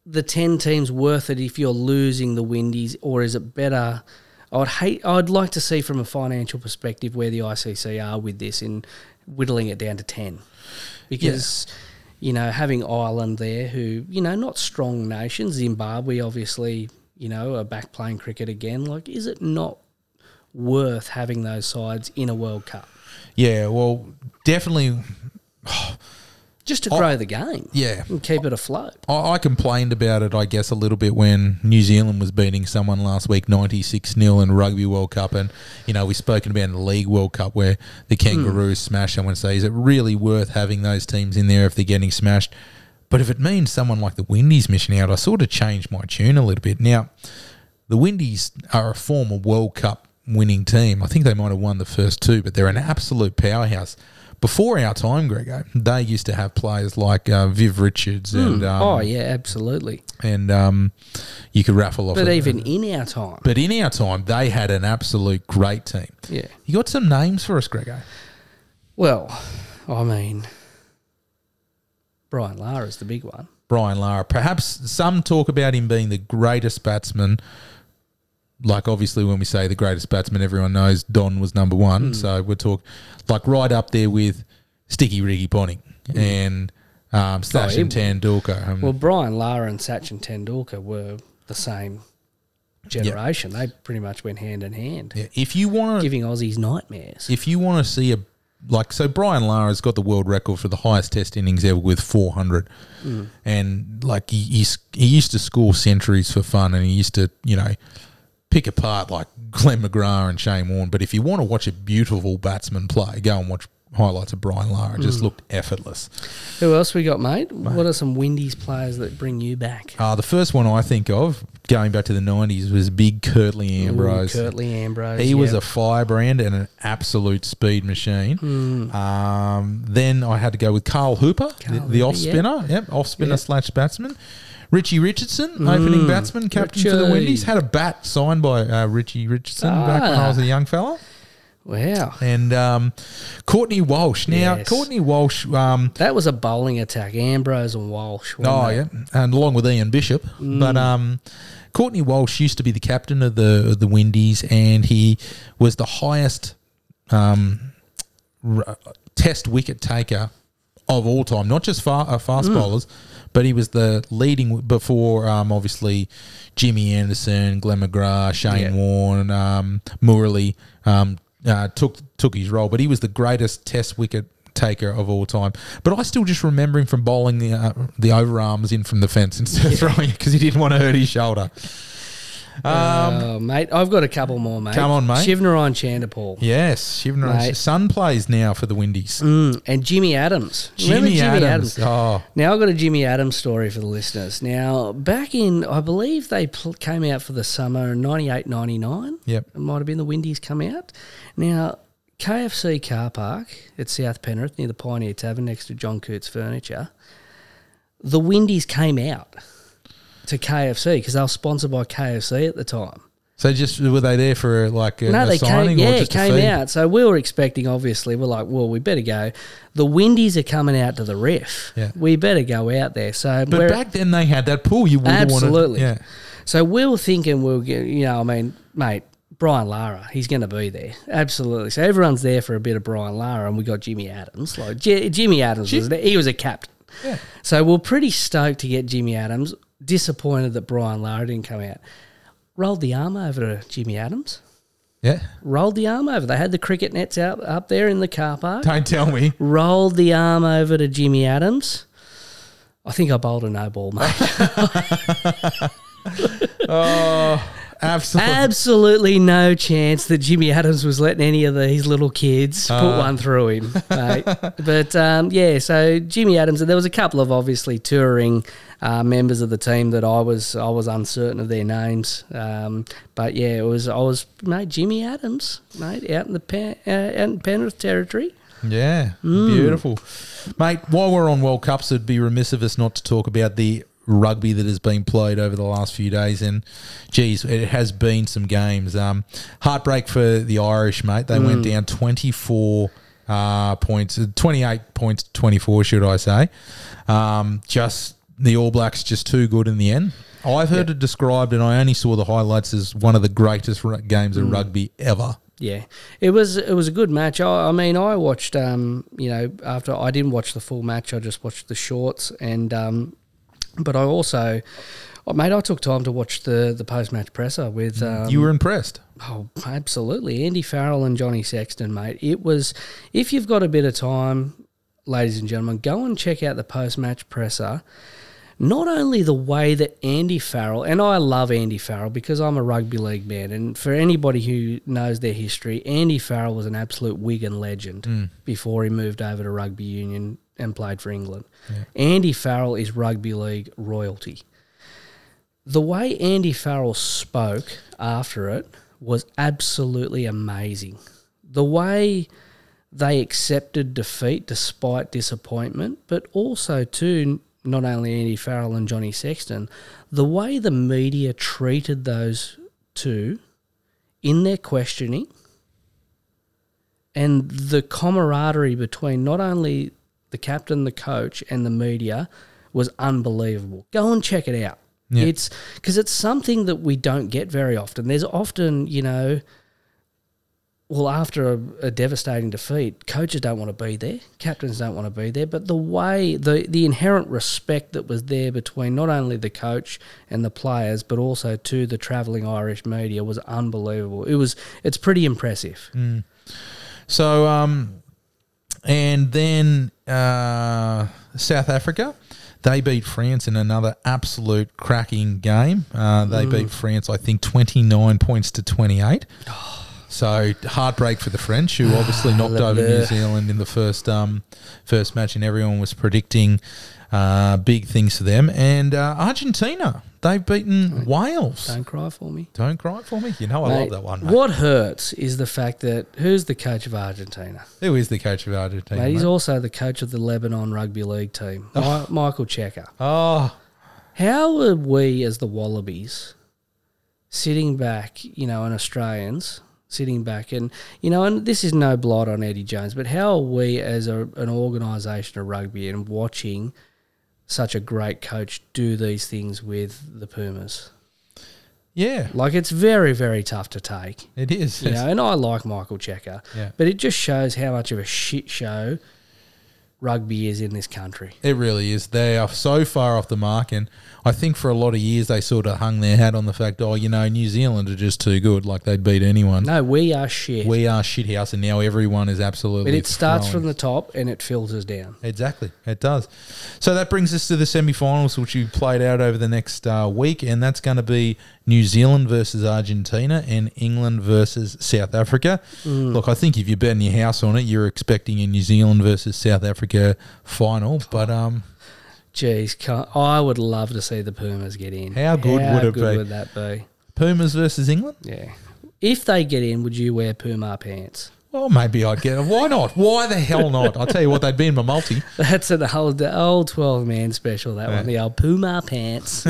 the ten teams worth it if you're losing the Windies, or is it better? I'd hate. I'd like to see from a financial perspective where the I C C are with this in whittling it down to ten, because. Yeah. You know, having Ireland there, who you know, not strong nations. Zimbabwe, obviously, you know, are back playing cricket again. Like, is it not worth having those sides in a World Cup? Yeah, well, definitely. Oh, just to grow I, the game. Yeah. And keep it afloat. I, I complained about it, I guess, a little bit when New Zealand was beating someone last week ninety-six nil in Rugby World Cup. And, you know, we've spoken about in the League World Cup where the Kangaroos mm. smashed someone. So is it really worth having those teams in there if they're getting smashed? But if it means someone like the Windies missing out, I sort of changed my tune a little bit. Now, the Windies are a former World Cup winning team. I think they might have won the first two, but they're an absolute powerhouse. Before our time, Grego, they used to have players like uh, Viv Richards and... Mm. Um, oh, yeah, absolutely. And um, you could raffle off... But a, even in our time. But in our time, they had an absolute great team. Yeah. You got some names for us, Grego? Well, I mean, Brian Lara's the big one. Brian Lara. Perhaps some talk about him being the greatest batsman. Like, obviously, when we say the greatest batsman, everyone knows Don was number one. Mm. So we're talking, like, right up there with Sticky Ricky Ponting mm. and um, Sachin oh, Tendulkar. Um, well, Brian Lara and Sachin Tendulkar were the same generation. Yep. They pretty much went hand in hand. Yeah. If you want, giving Aussies nightmares. If you want to see a like, so Brian Lara's got the world record for the highest test innings ever with four hundred. Mm. And, like, he, he he used to score centuries for fun, and he used to, you know, pick apart, like, Glenn McGrath and Shane Warne. But if you want to watch a beautiful batsman play, go and watch highlights of Brian Lara. It just mm. looked effortless. Who else we got, mate? mate? What are some Windies players that bring you back? Uh, the first one I think of, going back to the nineties, was big Curtly Ambrose. Ooh, Curtly Ambrose. He yep. was a firebrand and an absolute speed machine. Mm. Um, then I had to go with Carl Hooper, Carl the, the off-spinner, yep, yep off-spinner yep. slash batsman. Richie Richardson, mm. opening batsman, captain Richie. for the Windies. Had a bat signed by uh, Richie Richardson ah. back when I was a young fella. Wow. And um, Courtney Walsh. Now, yes. Courtney Walsh... Um, that was a bowling attack, Ambrose and Walsh. Oh, they? yeah, and along with Ian Bishop. Mm. But um, Courtney Walsh used to be the captain of the of the Windies, and he was the highest um, r- test wicket taker of all time, not just far, uh, fast mm. bowlers, but he was the leading before, um, obviously, Jimmy Anderson, Glenn McGrath, Shane yeah. Warne, um, Murray, um Uh, took took his role, but he was the greatest test wicket taker of all time. But I still just remember him from bowling the uh, the overarms in from the fence instead yeah. of throwing it because he didn't want to hurt his shoulder. Um, uh, mate, I've got a couple more, mate. Come on, mate. Shivnarine Chanderpaul. Yes, Shivnarine. Son plays now for the Windies. Mm, and Jimmy Adams. Jimmy, Jimmy Adams. Adams. Oh. Now I've got a Jimmy Adams story for the listeners. Now, back in, I believe they pl- came out for the summer, ninety-eight ninety-nine. Yep. It might have been the Windies come out. Now, K F C car park at South Penrith near the Pioneer Tavern next to John Coote's Furniture, the Windies came out to K F C because they were sponsored by K F C at the time. So just were they there for like a, no, a they signing came, yeah, or just came a out. So we were expecting, obviously, we're like, well, we better go. The Windies are coming out to the ref. Yeah. We better go out there. So, but back then they had that pool. You would absolutely. Wanted, yeah. So we were thinking, we'll get, you know, I mean, mate, Brian Lara, he's going to be there. Absolutely. So everyone's there for a bit of Brian Lara, and we got Jimmy Adams. Like J- Jimmy Adams Jim- was there. He was a captain. Yeah. So we're pretty stoked to get Jimmy Adams. Disappointed that Brian Lara didn't come out. Rolled the arm over to Jimmy Adams. Yeah. Rolled the arm over. They had the cricket nets out up there in the car park. Don't tell me. Rolled the arm over to Jimmy Adams. I think I bowled a no ball, mate. Oh, absolutely. Absolutely no chance that Jimmy Adams was letting any of the, his little kids uh. put one through him, mate. But, um, yeah, so Jimmy Adams, and there was a couple of obviously touring Uh, members of the team that I was I was uncertain of their names, um, but yeah, it was I was mate Jimmy Adams, mate, out in the Pen, uh, out in Penrith territory. Yeah, mm. beautiful, mate. While we're on World Cups, it'd be remiss of us not to talk about the rugby that has been played over the last few days, and geez, it has been some games. Um, heartbreak for the Irish, mate. They mm. went down twenty-four. Uh, points, twenty-eight points, twenty-four, should I say? Um, just. The All Blacks just too good in the end. I've heard yeah. it described, and I only saw the highlights, as one of the greatest games of mm. rugby ever. Yeah, it was it was a good match. I, I mean, I watched, um, you know, after I didn't watch the full match, I just watched the shorts, and um, but I also, mate, I took time to watch the the post match presser with. Um, you were impressed. Oh, absolutely, Andy Farrell and Johnny Sexton, mate. It was, if you've got a bit of time, ladies and gentlemen, go and check out the post match presser. Not only the way that Andy Farrell, and I love Andy Farrell because I'm a rugby league man, and for anybody who knows their history, Andy Farrell was an absolute Wigan legend mm. before he moved over to rugby union and played for England. Yeah. Andy Farrell is rugby league royalty. The way Andy Farrell spoke after it was absolutely amazing. The way they accepted defeat despite disappointment, but also too... not only Andy Farrell and Johnny Sexton, the way the media treated those two in their questioning and the camaraderie between not only the captain, the coach, and the media was unbelievable. Go and check it out. Yeah. It's 'cause it's something that we don't get very often. There's often, you know... Well, after a, a devastating defeat, coaches don't want to be there, captains don't want to be there, but the way, the, the inherent respect that was there between not only the coach and the players, but also to the travelling Irish media was unbelievable. It was, it's pretty impressive. Mm. So, um, And then uh, South Africa, they beat France in another absolute cracking game. Uh, they Ooh. beat France, I think, twenty-nine points to twenty-eight. So heartbreak for the French, who obviously knocked over New Zealand in the first um, first match, and everyone was predicting uh, big things for them. And uh, Argentina, they've beaten Wales. Don't cry for me. Don't cry for me. You know I mate, love that one, mate. What hurts is the fact that who's the coach of Argentina? Who is the coach of Argentina, mate? He's mate? also the coach of the Lebanon rugby league team, oh. Michael Checker. Oh. How are we as the Wallabies sitting back, you know, and Australians sitting back and, you know, and this is no blight on Eddie Jones, but how are we as a, an organisation of rugby and watching – such a great coach do these things with the Pumas? Yeah. Like, it's very, very tough to take. It is. You know, and I like Michael Checker. Yeah. But it just shows how much of a shit show rugby is in this country. It really is. They are so far off the mark, and I think for a lot of years they sort of hung their hat on the fact, oh, you know, New Zealand are just too good, like they'd beat anyone. No, we are shit. We are shithouse, and now everyone is absolutely But it starts throwing. from the top and it filters down. Exactly, it does. So that brings us to the semi-finals, which we played out over the next uh, week, and that's going to be New Zealand versus Argentina and England versus South Africa. Mm. Look, I think if you're betting your house on it, you're expecting a New Zealand versus South Africa final, but um, geez, I would love to see the Pumas get in. How good How would it good be? Would that be? Pumas versus England? Yeah. If they get in, would you wear Puma pants? Well, maybe I'd get. Why not? Why the hell not? I'll tell you what, they'd be in my multi. That's the whole the old twelve man special. That yeah. one, the old Puma pants.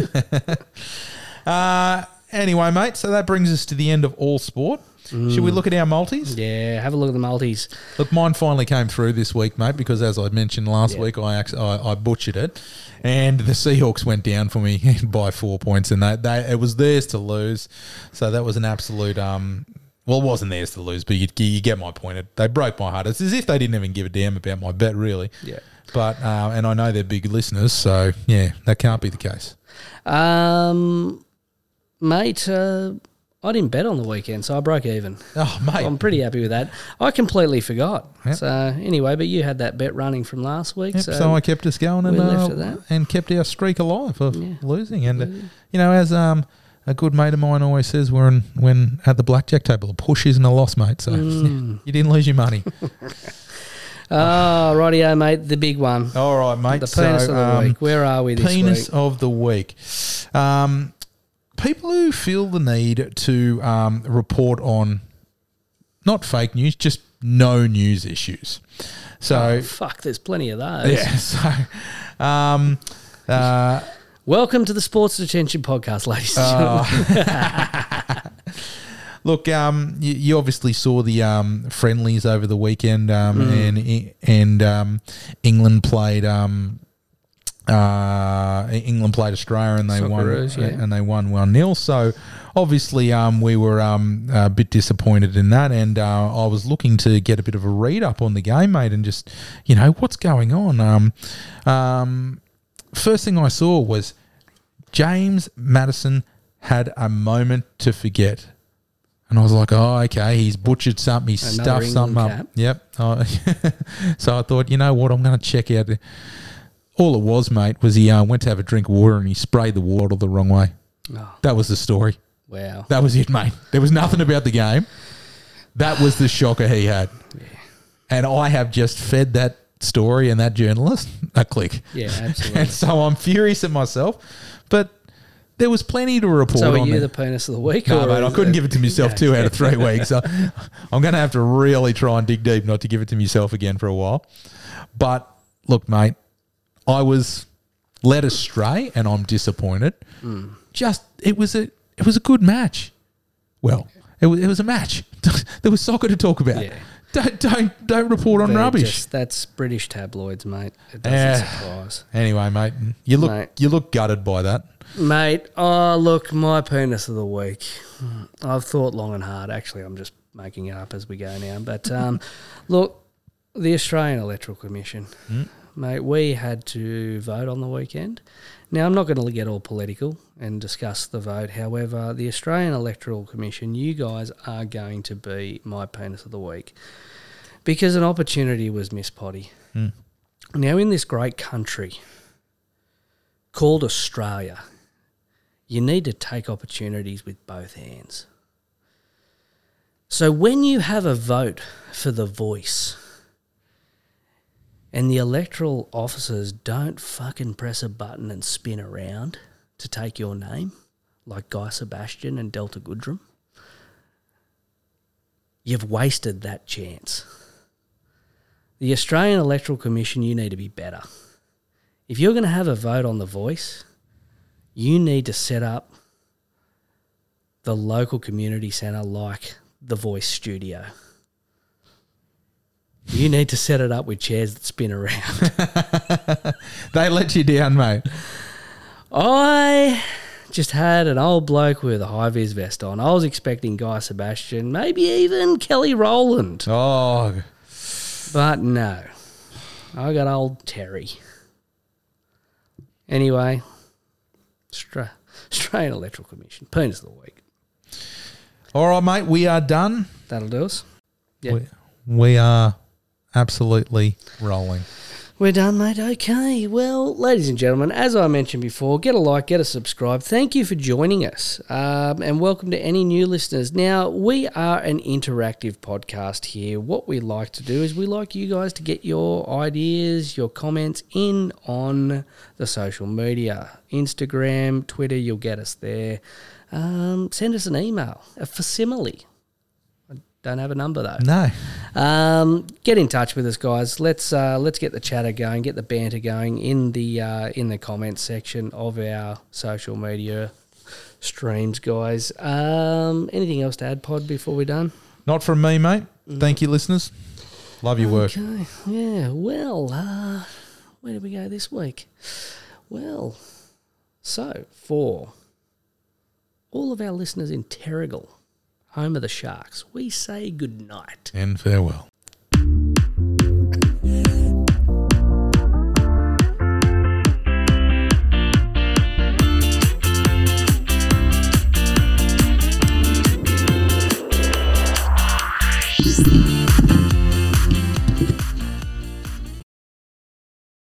uh anyway, mate. So that brings us to the end of all sport. Mm. Should we look at our multis? Yeah, have a look at the multis. Look, mine finally came through this week, mate, because as I mentioned last yeah. week, I, actually, I I butchered it, and the Seahawks went down for me by four points, and they, they it was theirs to lose, so that was an absolute um. Well, it wasn't theirs to lose, but you, you get my point. It, they broke my heart. It's as if they didn't even give a damn about my bet, really. Yeah. But uh, and I know they're big listeners, so yeah, that can't be the case. Um, mate. Uh I didn't bet on the weekend, so I broke even. Oh, mate. I'm pretty happy with that. I completely forgot. Yep. So, anyway, but you had that bet running from last week. Yep, so, so I kept us going and uh, and kept our streak alive of yeah. losing. And, uh, you know, as um a good mate of mine always says, we're in, when at the blackjack table, a push isn't a loss, mate. So, mm. you didn't lose your money. Oh, rightio, mate, the big one. All right, mate. The penis so, of the um, week. Where are we this week? Penis of the week. Um... People who feel the need to um, report on not fake news, just no news issues. So oh, fuck, there's plenty of those. Yeah. So, um, uh, welcome to the Sports Detention Podcast, ladies uh, and gentlemen. Look, um, you, you obviously saw the um, friendlies over the weekend, um, mm. and and um, England played. Um, Uh, England played Australia and they Socceroos, won, yeah. and they won one nil. So obviously, um, we were um a bit disappointed in that, and uh, I was looking to get a bit of a read up on the game, mate, and just you know what's going on. Um, um, first thing I saw was James Maddison had a moment to forget. And I was like, oh, okay, he's butchered something, he's Another stuffed England something cap. up. Yep. Oh, so I thought, you know what, I'm going to check out. The, All it was, mate, was he uh, went to have a drink of water and he sprayed the water the wrong way. Oh. That was the story. Wow. That was it, mate. There was nothing about the game. That was the shocker he had. Yeah. And I have just fed that story and that journalist a click. Yeah, absolutely. And so I'm furious at myself. But there was plenty to report on. So are you the penis of the week? No, mate, I couldn't give it to myself two out of three weeks. So I'm going to have to really try and dig deep not to give it to myself again for a while. But look, mate. I was led astray, and I'm disappointed. Mm. Just it was a it was a good match. Well, it was it was a match. There was soccer to talk about. Yeah. Don't don't don't report on They're rubbish. Just, that's British tabloids, mate. It doesn't uh, surprise. Anyway, mate, you look mate. you look gutted by that, mate. Oh, look, my penis of the week. I've thought long and hard. Actually, I'm just making it up as we go now. But um, look, the Australian Electoral Commission. Mm. Mate, we had to vote on the weekend. Now, I'm not going to get all political and discuss the vote. However, the Australian Electoral Commission, you guys are going to be my penis of the week because an opportunity was missed, Potty. Mm. Now in this great country called Australia, you need to take opportunities with both hands. So when you have a vote for the voice and the electoral officers don't fucking press a button and spin around to take your name, like Guy Sebastian and Delta Goodrum, you've wasted that chance. The Australian Electoral Commission, you need to be better. If you're going to have a vote on the voice, you need to set up the local community centre like the Voice Studio. You need to set it up with chairs that spin around. They let you down, mate. I just had an old bloke with a high-vis vest on. I was expecting Guy Sebastian, maybe even Kelly Rowland. Oh. But no. I got old Terry. Anyway, Stra- Australian Electoral Commission. Penis of the week. All right, mate, we are done. That'll do us. Yep. We, we are absolutely rolling. We're done, mate. Okay. Well, ladies and gentlemen, as I mentioned before, get a like, get a subscribe. Thank you for joining us, um, and welcome to any new listeners. Now, we are an interactive podcast here. What we like to do is we like you guys to get your ideas, your comments in on the social media, Instagram, Twitter, you'll get us there. Um, send us an email, a facsimile. Don't have a number though. No. Um, get in touch with us, guys. Let's uh, let's get the chatter going, get the banter going in the uh, in the comments section of our social media streams, guys. Um, anything else to add, Pod, before we're done? Not from me, mate. Mm. Thank you, listeners. Love your okay. work. Yeah. Well, uh, where did we go this week? Well, so for all of our listeners in Terrigal, home of the Sharks, we say good night. And farewell.